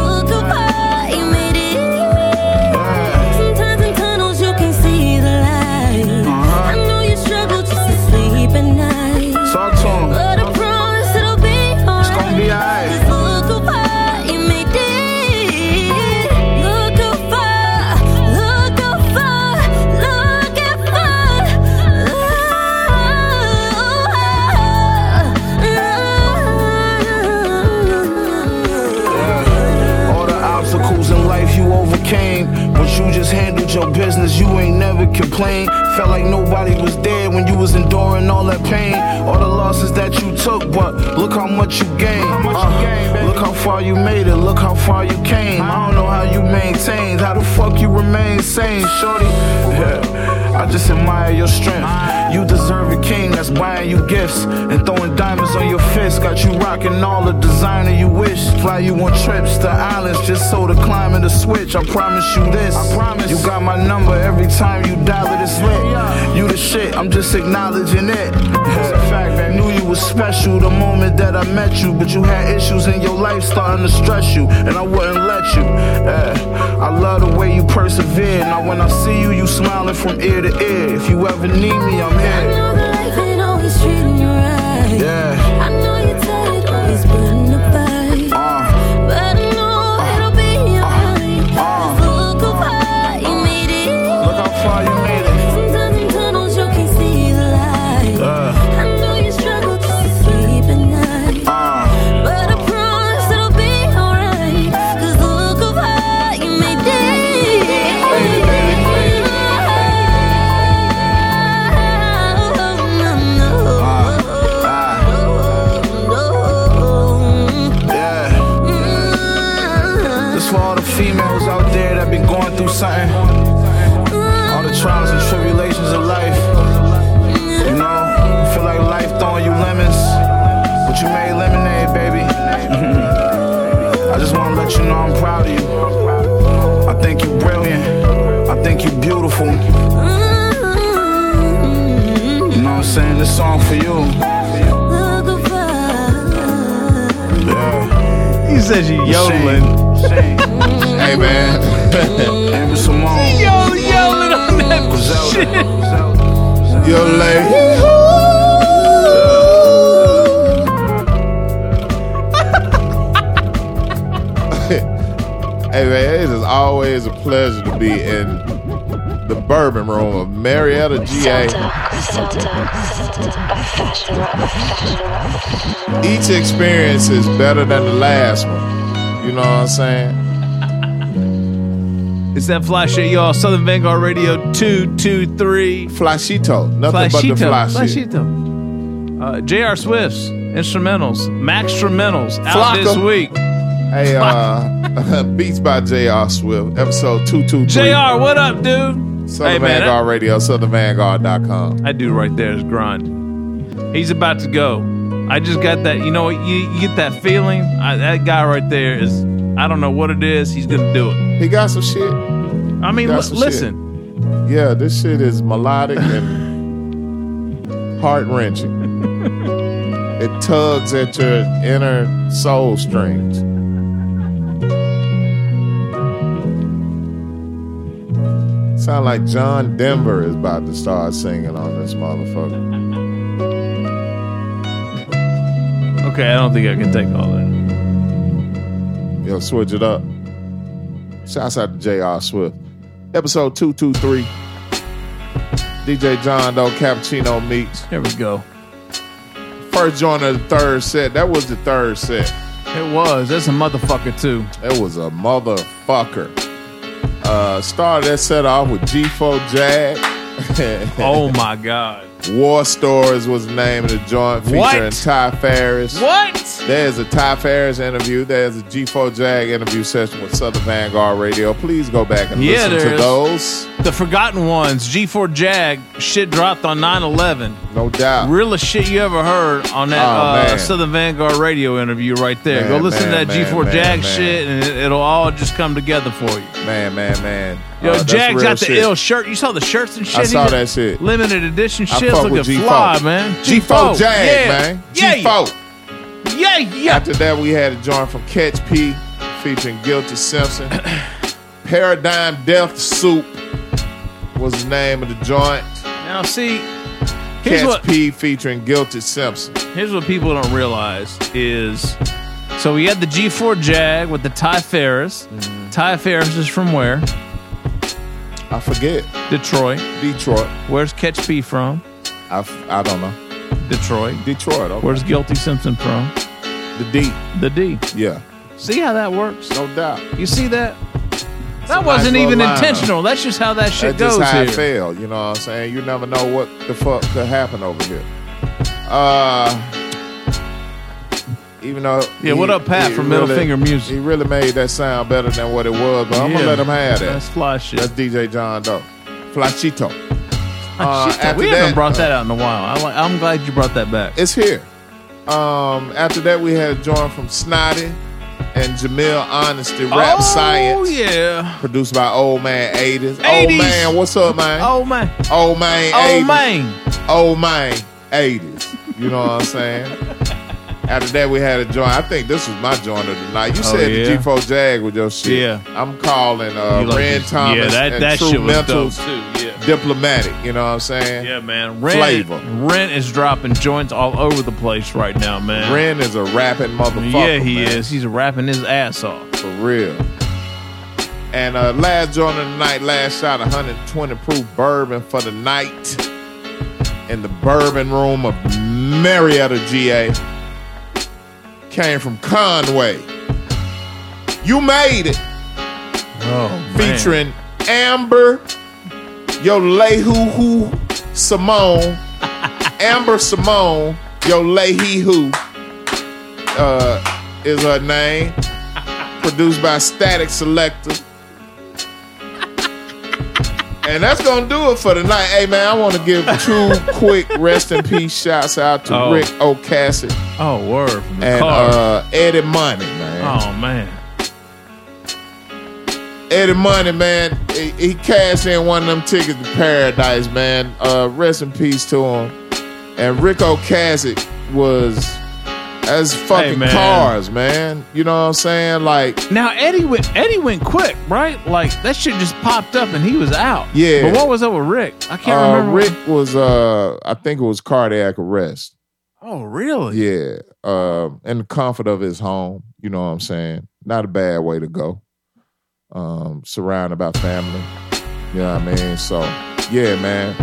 You just handled your business, you ain't never complained. Felt like nobody was there when you was enduring all that pain. All the losses that you took, but look how much you gained. Look how far you made it, look how far you came. I don't know how you maintained, how the fuck you remain sane. Shorty, yeah, I just admire your strength. You deserve a king that's buying you gifts and throwing diamonds on your fist. Got you rocking all the designer you wish. Fly you on trips to islands just so to climb in the switch. I promise you this, you got my number every time you dial it, it's lit. You the shit, I'm just acknowledging it. I knew you was special the moment that I met you, but you had issues in your life starting to stress you, and I wouldn't let you. I love the way you persevere. Now when I see you, you smiling from ear to ear. If you ever need me, I'm here. I know that life ain't always treating you right. Yeah. I know you're tired, always putting up fights. But I know it'll be alright. Look how far you made it. Look how far you made it. Sometimes in tunnels you can't see the light. I know you struggle just to sleep at night. But I promise it'll be alright. Cause look how far you made it. Yeah. This for all the females out there that been going through something. Trials and tribulations of life, you know, you feel like life throwing you lemons, but you made lemonade, baby. I just want to let you know I'm proud of you. I think you're brilliant. I think you're beautiful. You know what I'm saying? This song for you. Yeah. He says you yodeling. Shame. Hey, man. Amber Simone. Yodeling on that shit. You're like, hey man, it is always a pleasure to be in the Bourbon Room of Marietta, GA. Each experience is better than the last one. You know what I'm saying? It's that fly shit, y'all. Southern Vanguard Radio 223. Flashito. Nothing but the flashito. Flashito. J.R. Swift's instrumentals. Maxtermentals out this week. Hey, Beats by J.R. Swift, episode 223. J.R., what up, dude? Southern Vanguard Radio, SouthernVanguard.com. I do right there is grind. He's about to go. I just got that, you know, you get that feeling. That guy right there is, I don't know what it is, he's going to do it. He got some shit. I mean, listen. Shit. Yeah, this shit is melodic and heart-wrenching. It tugs at your inner soul strings. Sound like John Denver is about to start singing on this motherfucker. Okay, I don't think I can take all that. Yo, switch it up. Shouts out to J.R. Swift. Episode 223. DJ John Doe, Cappuccino Meets. Here we go. First joint of the third set. That was the third set. It was. That's a motherfucker, too. It was a motherfucker. Started that set off with G4J. Oh my God. War Stories was the name of the joint, featuring Ty Ferris. What? There's a Ty Ferris interview. There's a G4J interview session with Southern Vanguard Radio. Please go back and listen to those. The Forgotten Ones, G4J, shit dropped on 9/11. No doubt. Realest shit you ever heard on that Southern Vanguard Radio interview right there. Man, go listen to that G4J shit, and it'll all just come together for you. Man. Yo, Jag's got the ill shirt. You saw the shirts and shit? I saw that shit. Limited edition shit. Looking fly, man. G4 Jag, man. G4. Yeah. After that, we had a joint from Catch P featuring Guilty Simpson. Paradigm Death Soup was the name of the joint. Now, see, Catch P featuring Guilty Simpson. Here's what people don't realize is, so we had the G4 Jag with the Ty Ferris. Mm-hmm. Ty Ferris is from where? I forget. Detroit. Where's Catch P from? I don't know. Detroit. Okay. Where's Guilty Simpson from? The D. Yeah. See how that works? No doubt. You see that? That wasn't nice even intentional. That's just how that shit goes here. That's just how it fell. You know what I'm saying? You never know what the fuck could happen over here. Even though... Yeah, what up, Pat from Middle Finger Music? He really made that sound better than what it was, but I'm going to let him have that. That's fly shit. That's DJ John Doe. Flashito. We haven't brought that out in a while. I'm glad you brought that back. It's here. After that, we had a joint from Snotty and Jamil Honesty, Rap Science. Oh, yeah. Produced by Old Man 80s. Old Man, what's up, man? Old Man 80s. You know what I'm saying? After that, we had a joint. I think this was my joint of the night. You said the G4 Jag with your shit. Yeah. I'm calling Ren Thomas and True Mentals too. Diplomatic, you know what I'm saying? Yeah, man. Ren is dropping joints all over the place right now, man. Ren is a rapping motherfucker. Yeah, he is. He's rapping his ass off. For real. And last joint of the night, last shot, 120 proof bourbon for the night in the bourbon room of Marietta, GA. Came from Conway. You made it. Oh, featuring Amber. Yo, Lehu Simone, Amber Simone, Yo, Lehi Who is her name. Produced by Static Selector. And that's going to do it for tonight. Hey, man, I want to give two quick rest in peace shouts out to Rick Ocasek. Oh, word. From the and car. Eddie Money, man. Oh, man. Eddie Money, man, he cashed in one of them tickets to Paradise, man. Rest in peace to him. And Rick Ocasek was as fucking cars, man. You know what I'm saying? Like, now Eddie went quick, right? Like that shit just popped up and he was out. Yeah. But what was up with Rick? I can't remember. Rick was I think it was cardiac arrest. Oh, really? Yeah. In the comfort of his home, you know what I'm saying? Not a bad way to go. Surrounded by family. You know what I mean? So, yeah, man.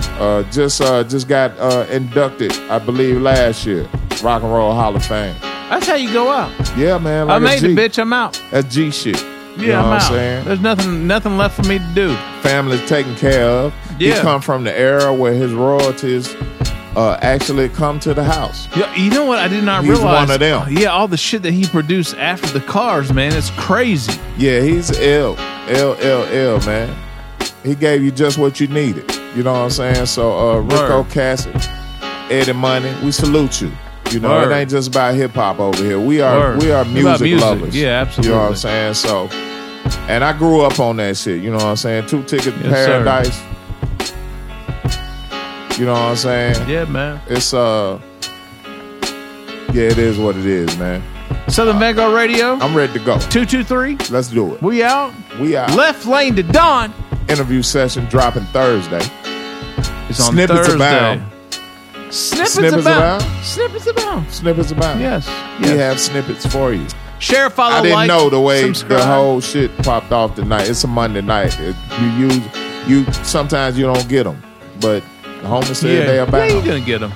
Just got inducted, I believe, last year. Rock and Roll Hall of Fame. That's how you go out. Yeah, man. Like I made the bitch, I'm out. That's G shit. Yeah, you know I'm what out. I'm saying? There's nothing left for me to do. Family's taken care of. Yeah. He come from the era where his royalties actually come to the house. Yeah, you know what? I did not realize. He's one of them. Yeah, all the shit that he produced after the Cars, man. It's crazy. Yeah, he's ill, man. He gave you just what you needed. You know what I'm saying? So, Rick Ocasek, Eddie Money, we salute you. You know, it ain't just about hip-hop over here. We are music lovers. Yeah, absolutely. You know what I'm saying? So, and I grew up on that shit. You know what I'm saying? Two Ticket to Paradise. Sir. You know what I'm saying? Yeah, man. It's, it is what it is, man. Southern Vanguard Radio. I'm ready to go. 223. Let's do it. We out. We out. Left Lane to Dawn. Interview session dropping Thursday. It's on Snippets Thursday. Snippets abound. Yes. We have snippets for you. Share, follow, like, I didn't know the way subscribe. The whole shit popped off tonight. It's a Monday night. Sometimes you don't get them, but the homies said they are bound. Yeah, you're gonna get them.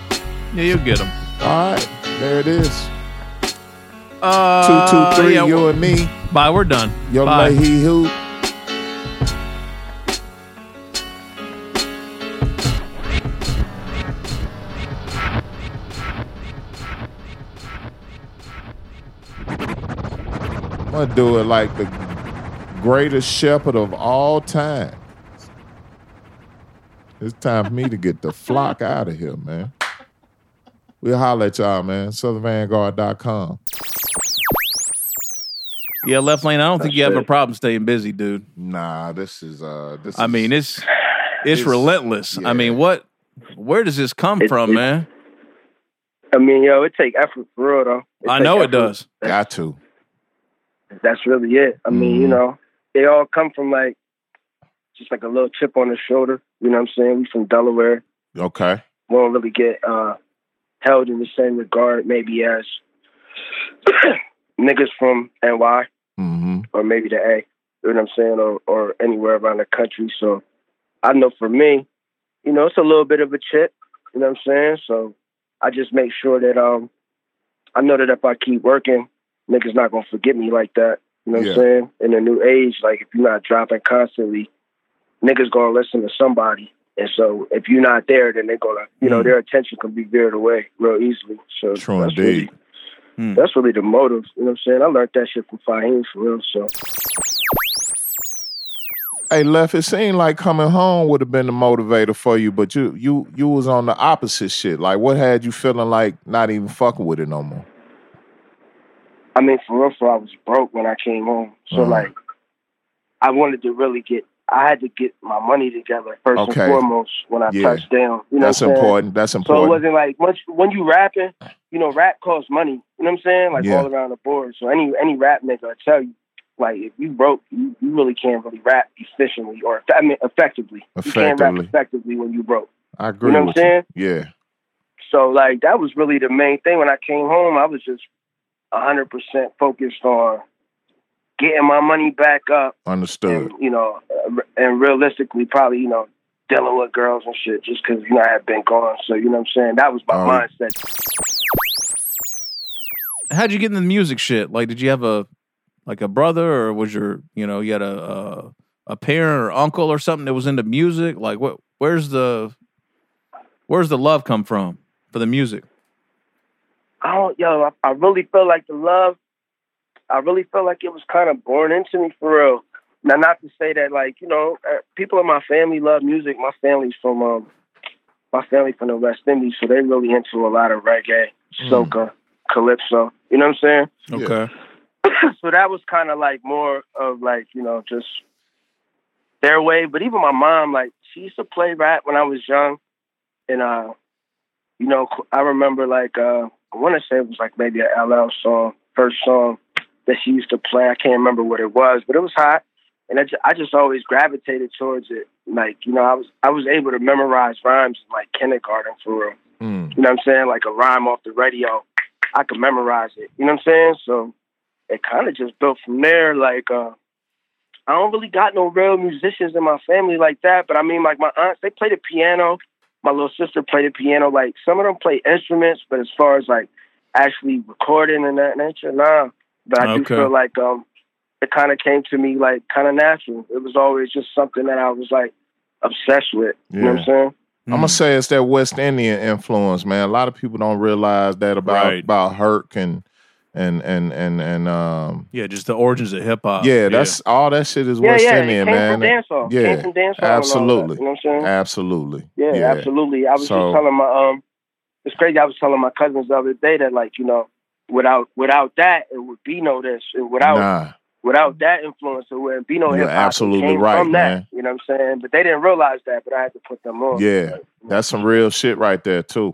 Yeah, you'll get them. All right, there it is. 223. Yeah, you and me. Bye. We're done. Yo, bye. He who. I'm going to do it like the greatest shepherd of all time. It's time for me to get the flock out of here, man. We'll holler at y'all, man. SouthernVanguard.com. Yeah, Left Lane, I don't think you have a problem staying busy, dude. Nah, this is... it's relentless. Yeah. I mean, where does this come from, man? I mean, yo, it take effort for real, though. I know it does. Got to. That's really it. I mean, you know, they all come from just a little chip on the shoulder. You know what I'm saying? We from Delaware. Okay. We don't really get held in the same regard maybe as niggas from NY or maybe the A. You know what I'm saying? Or anywhere around the country. So I know for me, you know, it's a little bit of a chip. You know what I'm saying? So I just make sure that I know that if I keep working, niggas not gonna forget me like that. You know what I'm saying? In a new age, like if you're not dropping constantly, niggas gonna listen to somebody. And so if you're not there, then they're gonna, you know, their attention can be veered away real easily. So true, that's indeed. Really, that's really the motive. You know what I'm saying? I learned that shit from Fahim for real. So, hey, Left, it seemed like coming home would have been the motivator for you, but you was on the opposite shit. Like, what had you feeling like not even fucking with it no more? I mean, for real, I was broke when I came home. So, I wanted to really I had to get my money together first and foremost when I touched down. You know That's important. So, it wasn't like, when you rapping, you know, rap costs money. You know what I'm saying? Like, all around the board. So, any rap nigga, I tell you, like, if you broke, you really can't really rap efficiently or, I mean, effectively. You can't rap effectively when you broke. I agree. You know what I'm saying? Yeah. So, like, that was really the main thing. When I came home, I was just 100% focused on getting my money back up. Understood. And, you know, and realistically, probably, you know, dealing with girls and shit just because, you know, I had been gone. So, you know what I'm saying? That was my mindset. How'd you get into the music shit? Like, did you have a brother or was your, you know, you had a parent or uncle or something that was into music? Like, where's the love come from for the music? I really feel like the love, I really feel like it was kind of born into me for real. Now, not to say that, like, you know, people in my family love music. My family's from the West Indies, so they really into a lot of reggae, soca, calypso. You know what I'm saying? Okay. So that was kind of like more of like, you know, just their way. But even my mom, like, she used to play rap when I was young, and you know, I remember like. I want to say it was like maybe an LL song, first song that she used to play. I can't remember what it was, but it was hot. And I just always gravitated towards it. Like, you know, I was able to memorize rhymes in like kindergarten for real. You know what I'm saying? Like a rhyme off the radio, I could memorize it. You know what I'm saying? So it kind of just built from there. Like, I don't really got no real musicians in my family like that, but I mean, like, my aunts, they play the piano. My little sister played the piano. Like, some of them play instruments, but as far as, like, actually recording and that nature, nah. But I do feel like it kind of came to me, like, kind of natural. It was always just something that I was, like, obsessed with. Yeah. You know what I'm saying? Mm. I'm going to say it's that West Indian influence, man. A lot of people don't realize that about Herc and yeah, just the origins of hip hop. Yeah, that's all that shit is West Indian, man. Came from dancehall. Absolutely. That, you know what I'm saying? Absolutely. Yeah, absolutely. I was just telling my it's crazy, I was telling my cousins the other day that, like, you know, without that it would be no this. And without that influence, it wouldn't be no hip hop. Absolutely right, from that, man. You know what I'm saying? But they didn't realize that, but I had to put them on. Yeah. Like, that's some real shit right there too.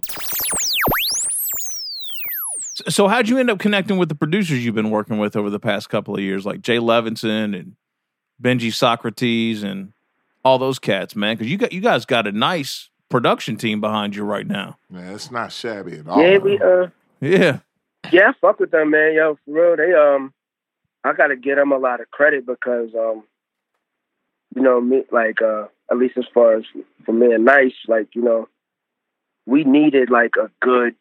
So how'd you end up connecting with the producers you've been working with over the past couple of years, like Jay Levinson and Benji Socrates and all those cats, man? Because you guys got a nice production team behind you right now. Man, it's not shabby at all. Yeah, yeah, I fuck with them, man. Yo, for real, they I gotta give them a lot of credit because you know me, like at least as far as for me and Nice, like, you know, we needed a good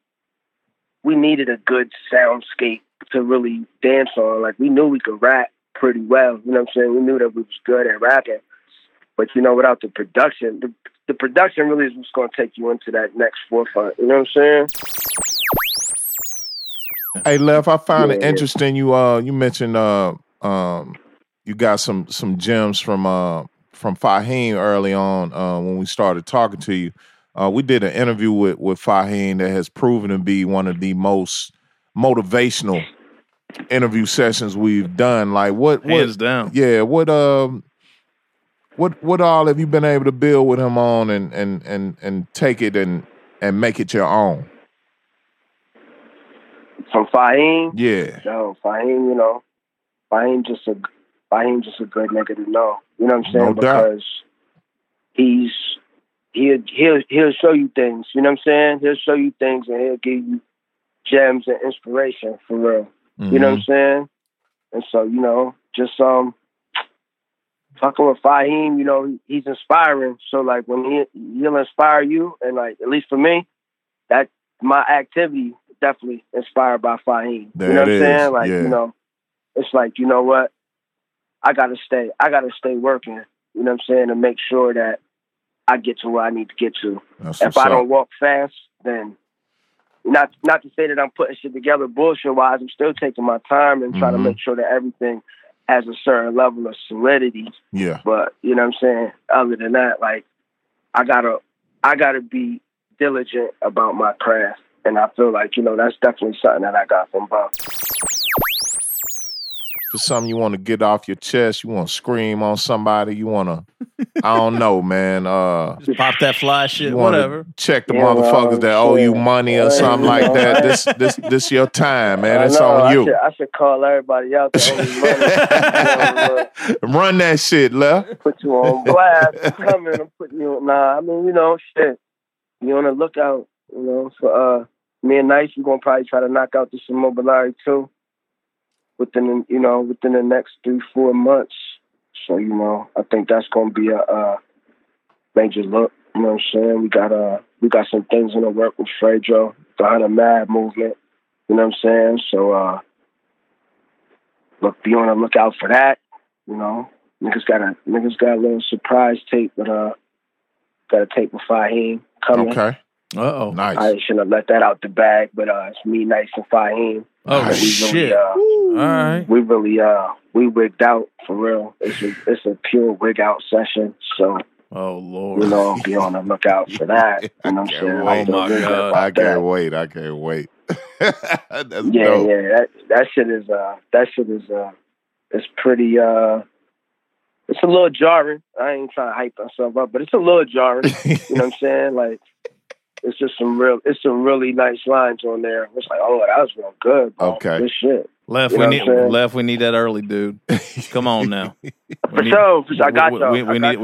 soundscape to really dance on. Like, we knew we could rap pretty well. You know what I'm saying? We knew that we was good at rapping. But, you know, without the production, the production really is what's going to take you into that next forefront. You know what I'm saying? Hey, Lef, I found it interesting. You mentioned you got some gems from Fahim early on when we started talking to you. We did an interview with Fahim that has proven to be one of the most motivational interview sessions we've done. Like, what hands down. Yeah, what all have you been able to build with him on and take it and make it your own? From Fahim? Yeah. So Fahim, you know, Fahim just a good nigga to know. You know what I'm saying? No doubt. Because he'll show you things, you know what I'm saying? He'll show you things and he'll give you gems and inspiration, for real. Mm-hmm. You know what I'm saying? And so, you know, just fucking with Fahim, you know, he's inspiring. So, like, when he'll inspire you, and, like, at least for me, that my activity definitely inspired by Fahim. There you know what I'm saying? Like, you know, it's like, you know what? I gotta stay working, you know what I'm saying, to make sure that I get to where I need to get to. That's if I don't walk fast, then not to say that I'm putting shit together bullshit-wise, I'm still taking my time and trying to make sure that everything has a certain level of solidity. Yeah. But, you know what I'm saying? Other than that, like, I gotta be diligent about my craft. And I feel like, you know, that's definitely something that I got from Bob. For something you want to get off your chest, you want to scream on somebody, you want to, I don't know, man. Just pop that fly shit, whatever. Check the motherfuckers that owe you money or something like that. This your time, man. It's on you. I should call everybody out that owe you money. Run that shit, left. Put you on blast. I'm putting you on. Nah, I mean, you know, shit. You on the lookout, you know, for me and Nice. We're going to probably try to knock out this Immobiliary too. Within the next 3-4 months, so you know, I think that's going to be a major look. You know what I'm saying? We got some things in the work with Fredro, the 100 Mad movement. You know what I'm saying? So look, be on the lookout for that. You know, niggas got a little surprise tape, but got a tape with Fahim coming. Okay. Uh-oh. Nice. I shouldn't have let that out the bag, but it's me, Nice, and Fahim. Oh, we shit. Really, all right. We really, we wigged out, for real. It's a pure wig out session, so. Oh, Lord. You know, be on the lookout for that. You know what I'm saying? Oh, my God. I can't wait. That's dope. That shit is it's pretty, it's a little jarring. I ain't trying to hype myself up, but it's a little jarring. You know what I'm saying? Like, it's just some really nice lines on there. It's like, oh, that was real good, bro. Okay. Good shit. Left, you know we need that early, dude. Come on now. For sure. We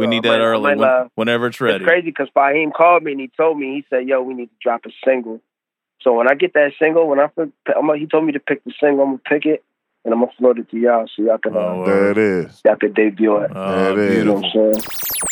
need that early whenever it's ready. It's crazy because Fahim called me and he told me, he said, yo, we need to drop a single. So when I get that single, he told me to pick the single, I'm going to pick it. And I'm going to float it to y'all so y'all can... There it is. Y'all can debut it. There it is. You know what I'm saying?